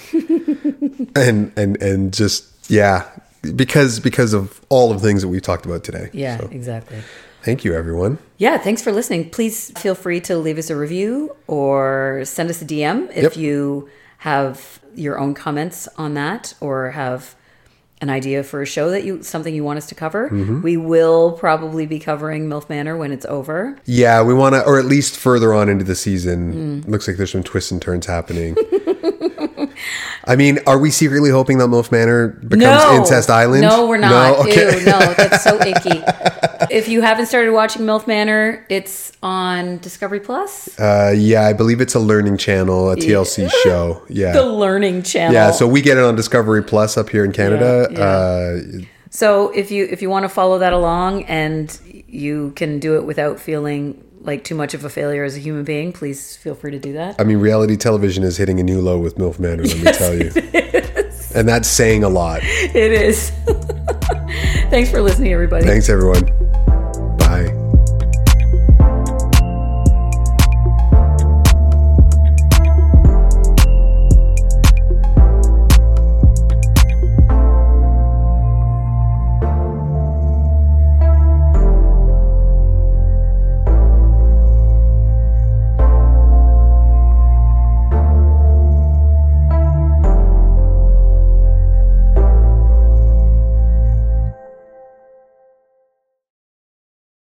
and just... Yeah, because of all of the things that we've talked about today. Yeah, so, exactly. Thank you, everyone. Yeah, thanks for listening. Please feel free to leave us a review or send us a DM if you have your own comments on that or have an idea for a show that you want us to cover. We will probably be covering MILF Manor when it's over. Yeah, we want to, or at least further on into the season. Looks like there's some twists and turns happening. I mean, are we secretly hoping that MILF Manor becomes Incest Island? No, we're not. No? Okay. Ew, no, that's so icky. If you haven't started watching MILF Manor, it's on Discovery Plus. Yeah, I believe it's a learning channel, a TLC show. Yeah, the learning channel. Yeah, so we get it on Discovery Plus up here in Canada. Yeah. So if you want to follow that along and you can do it without feeling like too much of a failure as a human being, please feel free to do that. I mean, reality television is hitting a new low with MILF Manor, let me tell you. It is. And that's saying a lot. It is. Thanks for listening, everybody. Thanks, everyone.